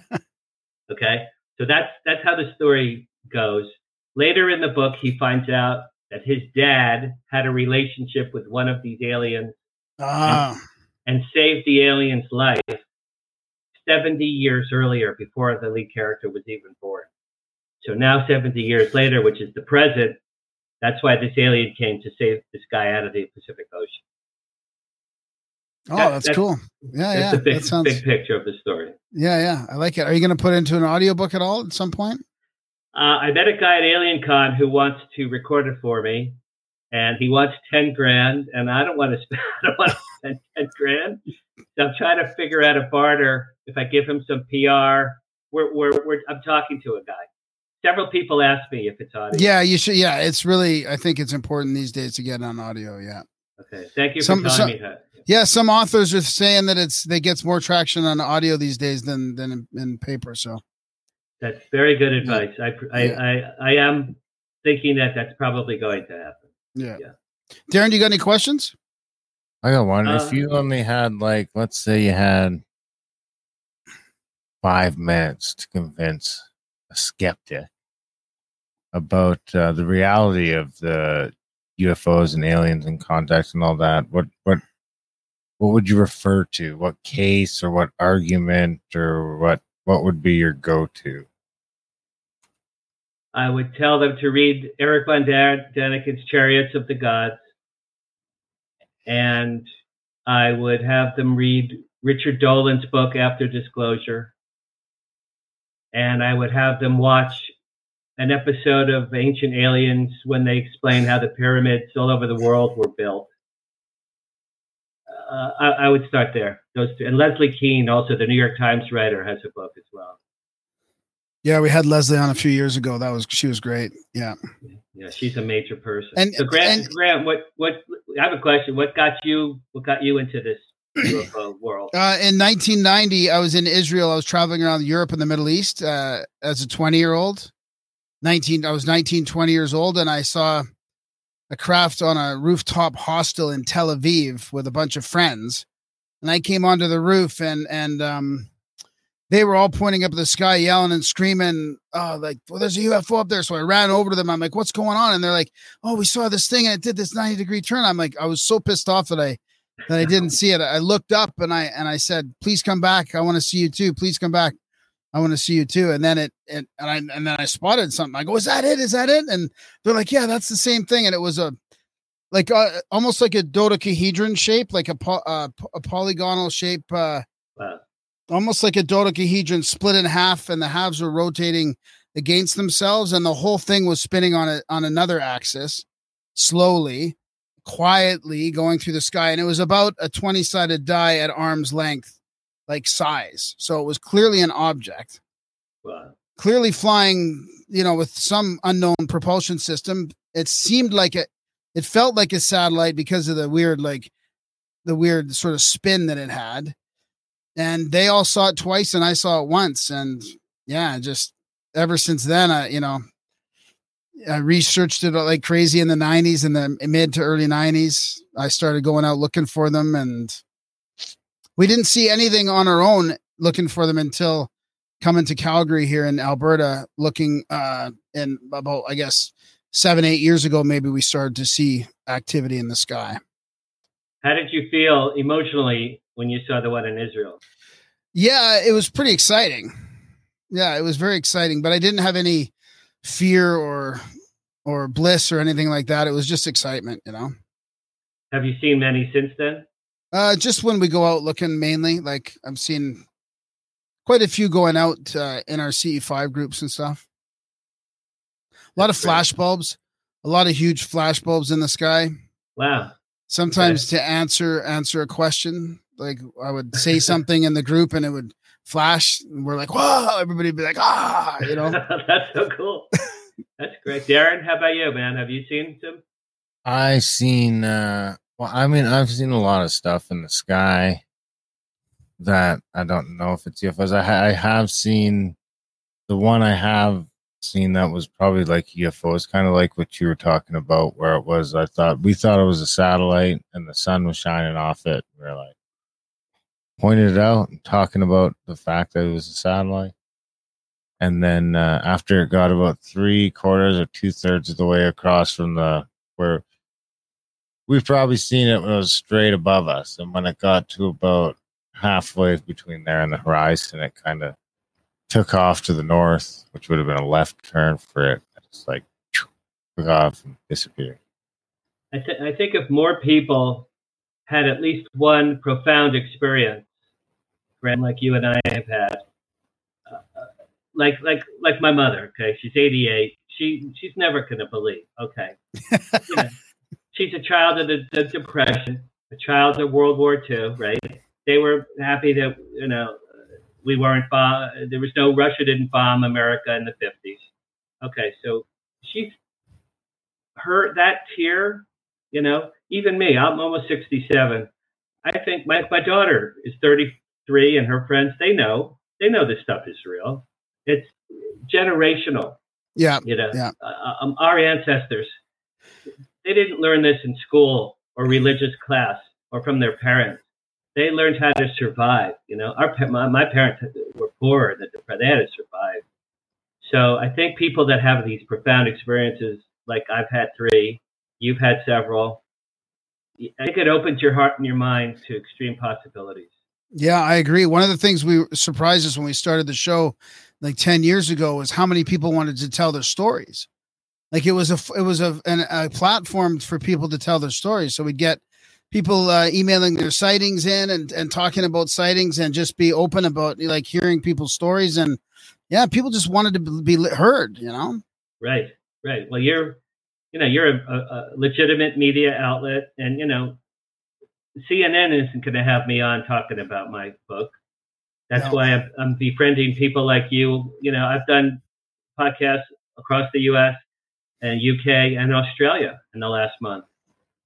Okay. So that's, that's how the story goes. Later in the book, he finds out that his dad had a relationship with one of these aliens ah. and, and saved the alien's life seventy years earlier before the lead character was even born. So now seventy years later, which is the present, that's why this alien came to save this guy out of the Pacific Ocean. Oh, that, that's, that's cool. Yeah, that's yeah. a big, that sounds... big picture of the story. Yeah, yeah. I like it. Are you going to put it into an audiobook at all at some point? Uh, I met a guy at AlienCon who wants to record it for me, and he wants ten grand, and I don't want to spend, I don't want to spend ten grand. So I'm trying to figure out a barter. If I give him some P R, we're, we're, we're, I'm talking to a guy. Several people asked me if it's audio. Yeah, you should. Yeah, it's really, I think it's important these days to get on audio. Yeah. Okay. Thank you for some, telling some, me that. Yeah, some authors are saying that it's they gets more traction on audio these days than than in, in paper. So that's very good advice. Yeah. I I, yeah. I I am thinking that that's probably going to happen. Yeah. yeah. Darren, you got any questions? I got one. Uh, if you only had, like, let's say you had five minutes to convince a skeptic about uh, the reality of the U F Os and aliens and contacts and all that, what what what would you refer to? What case or what argument or what what would be your go-to? I would tell them to read Eric von Daniken's Chariots of the Gods, and I would have them read Richard Dolan's book After Disclosure. And I would have them watch an episode of Ancient Aliens when they explain how the pyramids all over the world were built. Uh, I, I would start there. Those two. And Leslie Kean, also the New York Times writer, has a book as well. Yeah, we had Leslie on a few years ago. That was she was great. Yeah, yeah, she's a major person. And so Graham, and, Graham, what what I have a question. What got you? What got you into this U F O world? Uh, in nineteen ninety, I was in Israel. I was traveling around Europe and the Middle East uh, as a twenty-year-old. nineteen, I was nineteen, twenty years old, and I saw a craft on a rooftop hostel in Tel Aviv with a bunch of friends. And I came onto the roof, and and um, they were all pointing up at the sky, yelling and screaming, oh, like, well, there's a U F O up there. So I ran over to them. I'm like, what's going on? And they're like, oh, we saw this thing, and it did this ninety-degree turn. I'm like, I was so pissed off that I that I didn't see it. I looked up, and I and I said, please come back. I want to see you, too. Please come back. I want to see you too. And then it, and, and I, and then I spotted something. I go, is that it? Is that it? And they're like, yeah, that's the same thing. And it was a, like uh, almost like a dodecahedron shape, like a po- uh, a polygonal shape, uh, wow. almost like a dodecahedron split in half, and the halves were rotating against themselves, and the whole thing was spinning on a, on another axis, slowly, quietly going through the sky, and it was about a twenty-sided die at arm's length, like size. So it was clearly an object, wow. clearly flying, you know, with some unknown propulsion system. It seemed like a, it felt like a satellite because of the weird, like the weird sort of spin that it had. And they all saw it twice and I saw it once. And yeah, just ever since then, I, you know, I researched it like crazy in the nineties, in the mid to early nineties. I started going out looking for them, and we didn't see anything on our own looking for them until coming to Calgary here in Alberta, looking uh, in about, I guess, seven, eight years ago, maybe we started to see activity in the sky. How did you feel emotionally when you saw the one in Israel? Yeah, it was pretty exciting. Yeah, it was very exciting, but I didn't have any fear or or bliss or anything like that. It was just excitement, you know. Have you seen many since then? Uh, just when we go out looking, mainly. Like I've seen quite a few going out uh, in our C E five groups and stuff. A lot of flash bulbs, a lot of huge flash bulbs in the sky. Wow. Sometimes okay. to answer answer a question, like I would say something in the group and it would flash, and we're like, whoa, everybody would be like, ah, you know. That's so cool. That's great. Darren, how about you, man? Have you seen some? I've seen, uh, well, I mean, I've seen a lot of stuff in the sky that I don't know if it's U F Os. I, ha- I have seen the one I have seen that was probably like U F Os, kind of like what you were talking about, where it was, I thought, we thought it was a satellite and the sun was shining off it. We were like, pointed it out and talking about the fact that it was a satellite. And then uh, after it got about three quarters or two thirds of the way across from the, where we've probably seen it when it was straight above us. And when it got to about halfway between there and the horizon, it kind of took off to the north, which would have been a left turn for it. It's like took off and disappeared. I, th- I think if more people had at least one profound experience, Graham, like you and I have had, uh, like like like my mother. Okay, she's eighty-eight. She she's never going to believe. Okay, you know, she's a child of the, the Depression, a child of World War Two. Right? They were happy that you know. We weren't, bomb- there was no, Russia didn't bomb America in the fifties. Okay, so she's, her, that tear, you know, even me, I'm almost sixty-seven. I think my, my daughter is thirty-three and her friends, they know, they know this stuff is real. It's generational. Yeah. You know, yeah. Uh, um, our ancestors, they didn't learn this in school or religious class or from their parents. They learned how to survive, you know. Our my, my parents were poor; that they had to survive. So I think people that have these profound experiences, like I've had three, you've had several, I think it opens your heart and your mind to extreme possibilities. Yeah, I agree. One of the things we surprised us when we started the show, like ten years ago, was how many people wanted to tell their stories. Like it was a it was a an, a platform for people to tell their stories. So we'd get people uh, emailing their sightings in and, and talking about sightings and just be open about like hearing people's stories. And yeah, people just wanted to be heard, you know? Right. Right. Well, you're, you know, you're a, a legitimate media outlet, and, you know, C N N isn't going to have me on talking about my book. That's no. why I'm, I'm befriending people like you. You know, I've done podcasts across the U S and U K and Australia in the last month.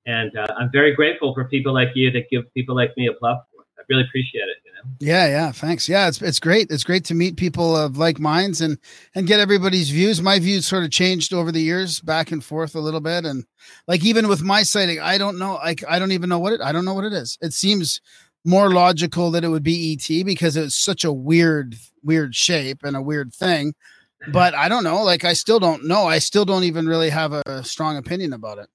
And uh, I'm very grateful for people like you that give people like me a platform. I really appreciate it. You know? Yeah, yeah. Thanks. Yeah, it's it's great. It's great to meet people of like minds and and get everybody's views. My views sort of changed over the years, back and forth a little bit. And like even with my sighting, I don't know. Like I don't even know what it. I don't know what it is. It seems more logical that it would be E T because it's such a weird, weird shape and a weird thing. But I don't know. Like I still don't know. I still don't even really have a strong opinion about it.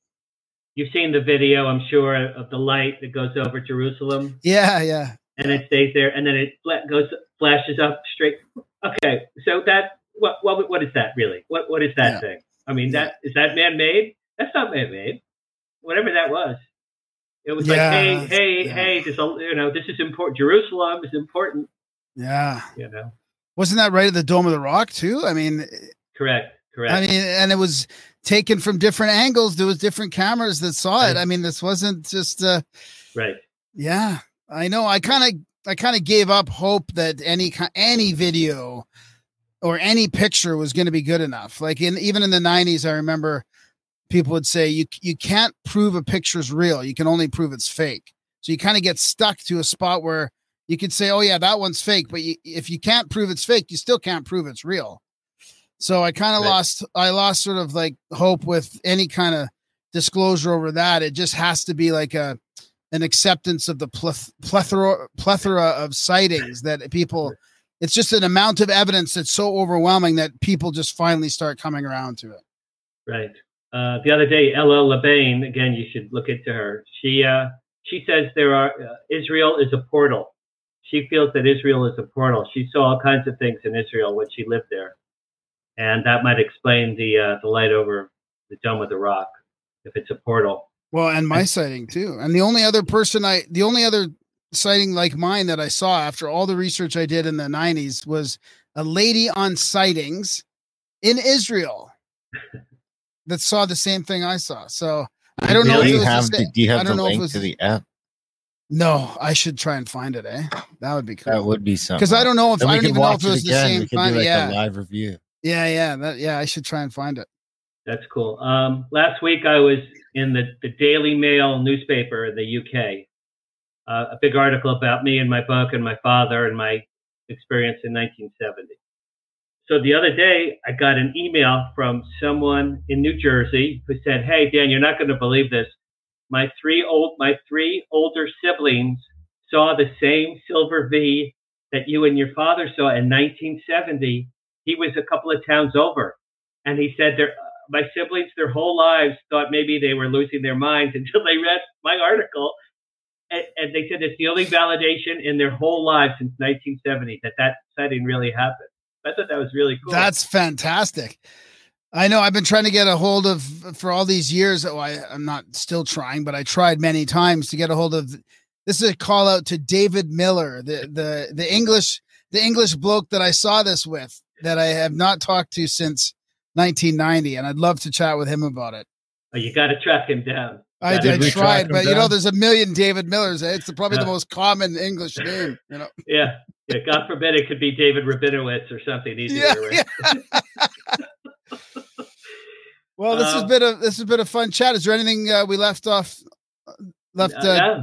You've seen the video, I'm sure, of the light that goes over Jerusalem. Yeah, yeah. And it stays there, and then it goes flashes up straight. Okay, so that what what what is that really? What what is that yeah. thing? I mean, yeah. that is that man-made? That's not man-made. whatever that was. It was yeah. like, hey, hey, yeah. hey, this, you know, this is important. Jerusalem is important. Yeah. You know, wasn't that right at the Dome of the Rock too? I mean, correct, correct. I mean, and it was taken from different angles. There was different cameras that saw right. it. I mean, this wasn't just uh right. Yeah, I know. I kind of, I kind of gave up hope that any, any video or any picture was going to be good enough. Like in, even in the nineties, I remember people would say you, you can't prove a picture's real. You can only prove it's fake. So you kind of get stuck to a spot where you could say, oh yeah, that one's fake. But you, if you can't prove it's fake, you still can't prove it's real. So I kind of right. lost, I lost sort of like hope with any kind of disclosure over that. It just has to be like a, an acceptance of the plethora, plethora of sightings that people, it's just an amount of evidence that's so overwhelming that people just finally start coming around to it. Right. Uh, the other day, Ella LeBain, again, you should look into her. She, uh, she says there are, uh, Israel is a portal. She feels that Israel is a portal. She saw all kinds of things in Israel when she lived there. And that might explain the, uh, the light over the Dome of the Rock, if it's a portal. Well, and my sighting too. And the only other person I, the only other sighting like mine that I saw after all the research I did in the nineties was a lady on sightings in Israel that saw the same thing I saw. So I don't know. If it was the same. Do you have the link to the app? No, I should try and find it. Eh, that would be cool. That would be something. Because I don't know if I don't even know if it was the same kind. Yeah, live review. Yeah, yeah, that, yeah. I should try and find it. That's cool. Um, last week I was in the, the Daily Mail newspaper in the U K, uh, a big article about me and my book and my father and my experience in nineteen seventy. So the other day I got an email from someone in New Jersey who said, "Hey Dan, you're not going to believe this. My three old my three older siblings saw the same silver V that you and your father saw in nineteen seventy. He was a couple of towns over, and he said they're." My siblings, their whole lives, thought maybe they were losing their minds until they read my article. And, and they said it's the only validation in their whole lives since nineteen seventy that that sighting really happened. I thought that was really cool. That's fantastic. I know I've been trying to get a hold of, for all these years, oh, I, I'm not still trying, but I tried many times to get a hold of, this is a call out to David Miller, the the the English the English bloke that I saw this with, that I have not talked to since nineteen ninety, and I'd love to chat with him about it. Oh, you got to track him down. I did try, but down. You know, there's a million David Millers. It's probably yeah. the most common English name. You know, yeah. yeah. God forbid it could be David Rabinowitz or something. Easy yeah, yeah. Well, this um, has been a this has been a fun chat. Is there anything uh, we left off left uh, yeah.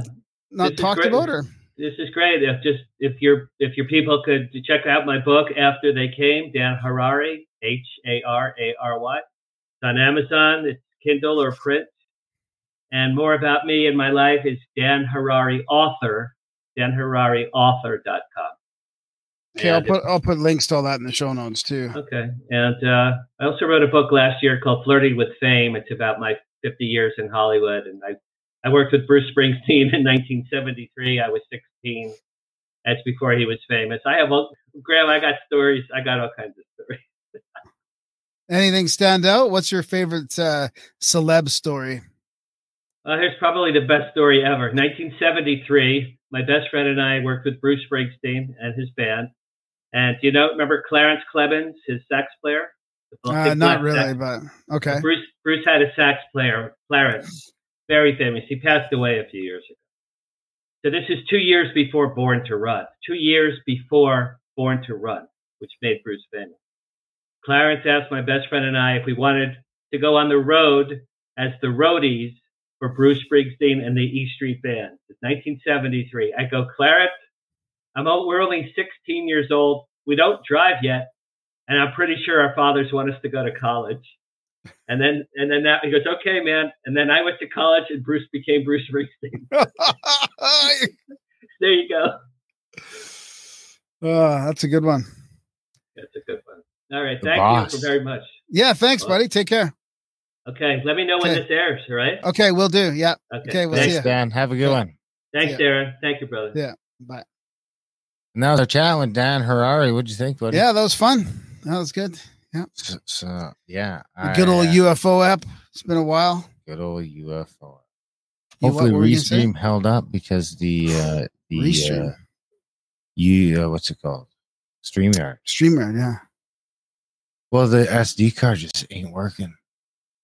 not talked about? Or this is great. If just if your if your people could check out my book After They Came, Dan Harari. H A R A R Y. It's on Amazon, it's Kindle or print. And more about me and my life is Dan Harari author, dan harari author dot com. Okay, and I'll put I'll put links to all that in the show notes too. Okay. And uh, I also wrote a book last year called Flirting with Fame. It's about my fifty years in Hollywood. And I, I worked with Bruce Springsteen in nineteen seventy-three. I was sixteen. That's before he was famous. I have all, Graham, I got stories. I got all kinds of stories. Anything stand out? What's your favorite uh, celeb story? Uh, here's probably the best story ever. nineteen seventy-three, my best friend and I worked with Bruce Springsteen and his band. And do you know, remember Clarence Clemens, his sax player? Uh, not really, sax. But okay. Bruce Bruce had a sax player, Clarence, very famous. He passed away a few years ago. So this is two years before Born to Run. Two years before Born to Run, which made Bruce famous. Clarence asked my best friend and I if we wanted to go on the road as the roadies for Bruce Springsteen and the E Street Band. It's nineteen seventy-three. I go, Clarence, I'm all, we're only sixteen years old. We don't drive yet. And I'm pretty sure our fathers want us to go to college. And then and then that, he goes, okay, man. And then I went to college and Bruce became Bruce Springsteen. There you go. Uh, that's a good one. That's a good one. All right. The thank boss. you very much. Yeah. Thanks, well, buddy. Take care. Okay. Let me know when okay. this airs. All right. Okay. We'll do. Yeah. Okay. okay we'll Thanks, see Dan. Have a good yeah. one. Thanks, Darren. Thank you, brother. Yeah. Bye. And that was our chat with Dan Harari. What'd you think, buddy? Yeah. That was fun. That was good. Yeah. So, so yeah. Good old uh, U F O app. It's been a while. Good old U F O app. Hopefully, Restream held up because the uh, the Restream. Uh, you uh, what's it called? StreamYard. StreamYard, yeah. Well, the S D card just ain't working.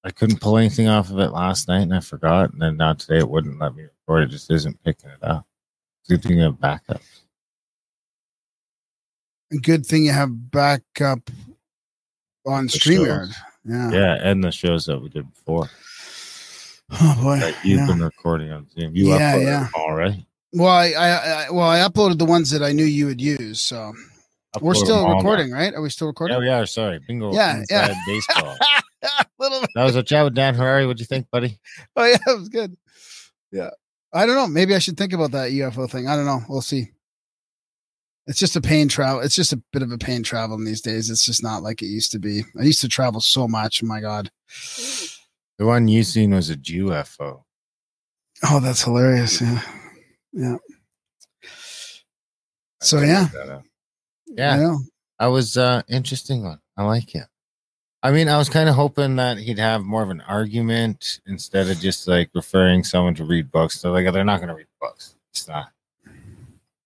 I couldn't pull anything off of it last night, and I forgot. And then now today, it wouldn't let me record. It just isn't picking it up. Good thing you have backup. Good thing you have backup on StreamYard. Yeah, yeah, and the shows that we did before. Oh boy, that you've yeah. been recording on Zoom. You yeah, uploaded yeah. them already. Well, I, I, I, well, I uploaded the ones that I knew you would use. So upload we're still recording, right? Are we still recording? Yeah, we are. Sorry, bingo. Yeah, yeah. Baseball. Little bit. That was a chat with Dan Harari. What'd you think, buddy? Oh yeah, it was good. Yeah, I don't know. Maybe I should think about that U F O thing. I don't know. We'll see. It's just a pain travel. It's just a bit of a pain traveling these days. It's just not like it used to be. I used to travel so much. My God. The one you seen was a G U F O. Oh, that's hilarious. Yeah. Yeah. I so, yeah. Yeah. I, I was uh, interesting one. I like it. I mean, I was kind of hoping that he'd have more of an argument instead of just like referring someone to read books. They're like, oh, they're not going to read books. It's not.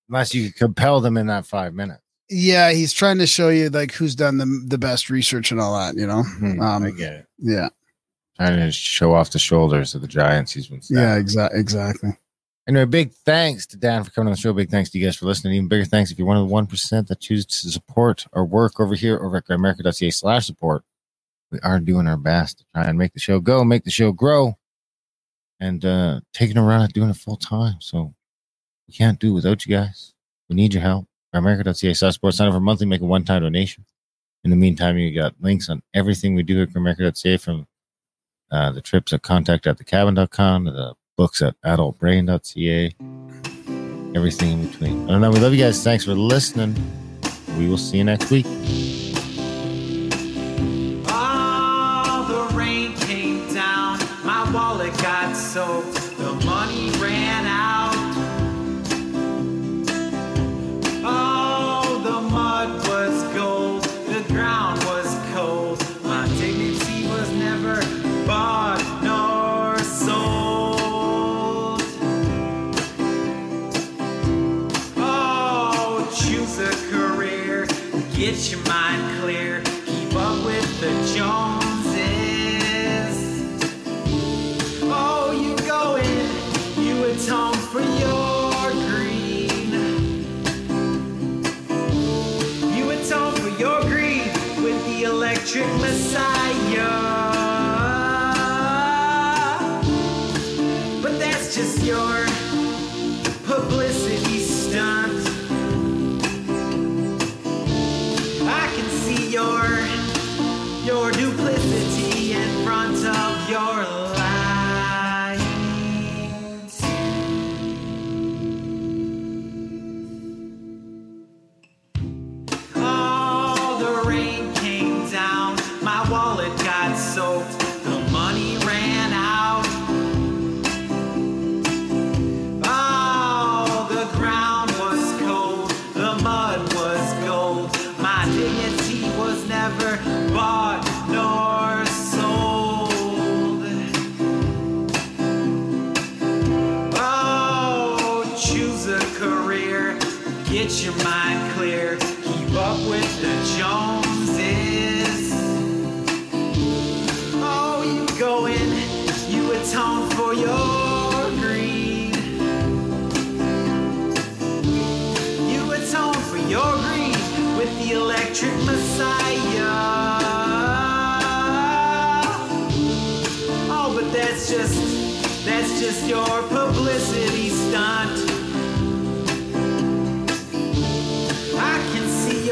Unless you compel them in that five minutes. Yeah. He's trying to show you like who's done the, the best research and all that, you know? Mm-hmm. Um, I get it. Yeah. Trying to show off the shoulders of the giants he's been stabbing. Yeah, exactly. Exactly. Anyway, big thanks to Dan for coming on the show. Big thanks to you guys for listening. Even bigger thanks if you're one of the one percent that chooses to support our work over here over at grammarica.ca slash support. We are doing our best to try and make the show go, make the show grow, and uh, taking a run at doing it full time. So we can't do it without you guys. We need your help. grammarica.ca slash support. Sign up for monthly, make a one-time donation. In the meantime, you got links on everything we do at grammarica.ca from Uh, the trips at contact at the cabin dot com, the books at adult brain dot c a, everything in between. I don't know. We love you guys. Thanks for listening. We will see you next week. Oh, the rain came down. My wallet got soaked. The money ran out. Oh, the mud was gold. The ground was cold. My dignity was never bought nor sold. Oh, choose a career, get your mind clear, keep up with the Joneses. Oh, you go in, you atone for your greed. You atone for your greed with the electric messiah. Just your publicity stunt. I can see your your duplicity in front of your lines. Oh, the rain came down. My wallet got soaked. The money ran out. Get your mind clear, keep up with the Joneses. Oh, you go in, you atone for your greed. You atone for your greed with the electric messiah. Oh, but that's just, that's just your publicity stunt.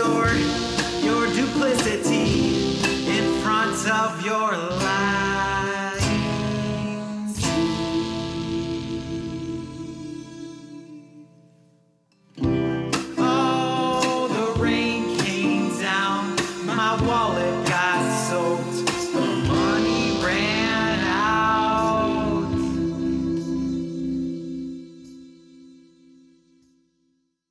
Your, your duplicity in front of your lies. Oh, the rain came down, my wallet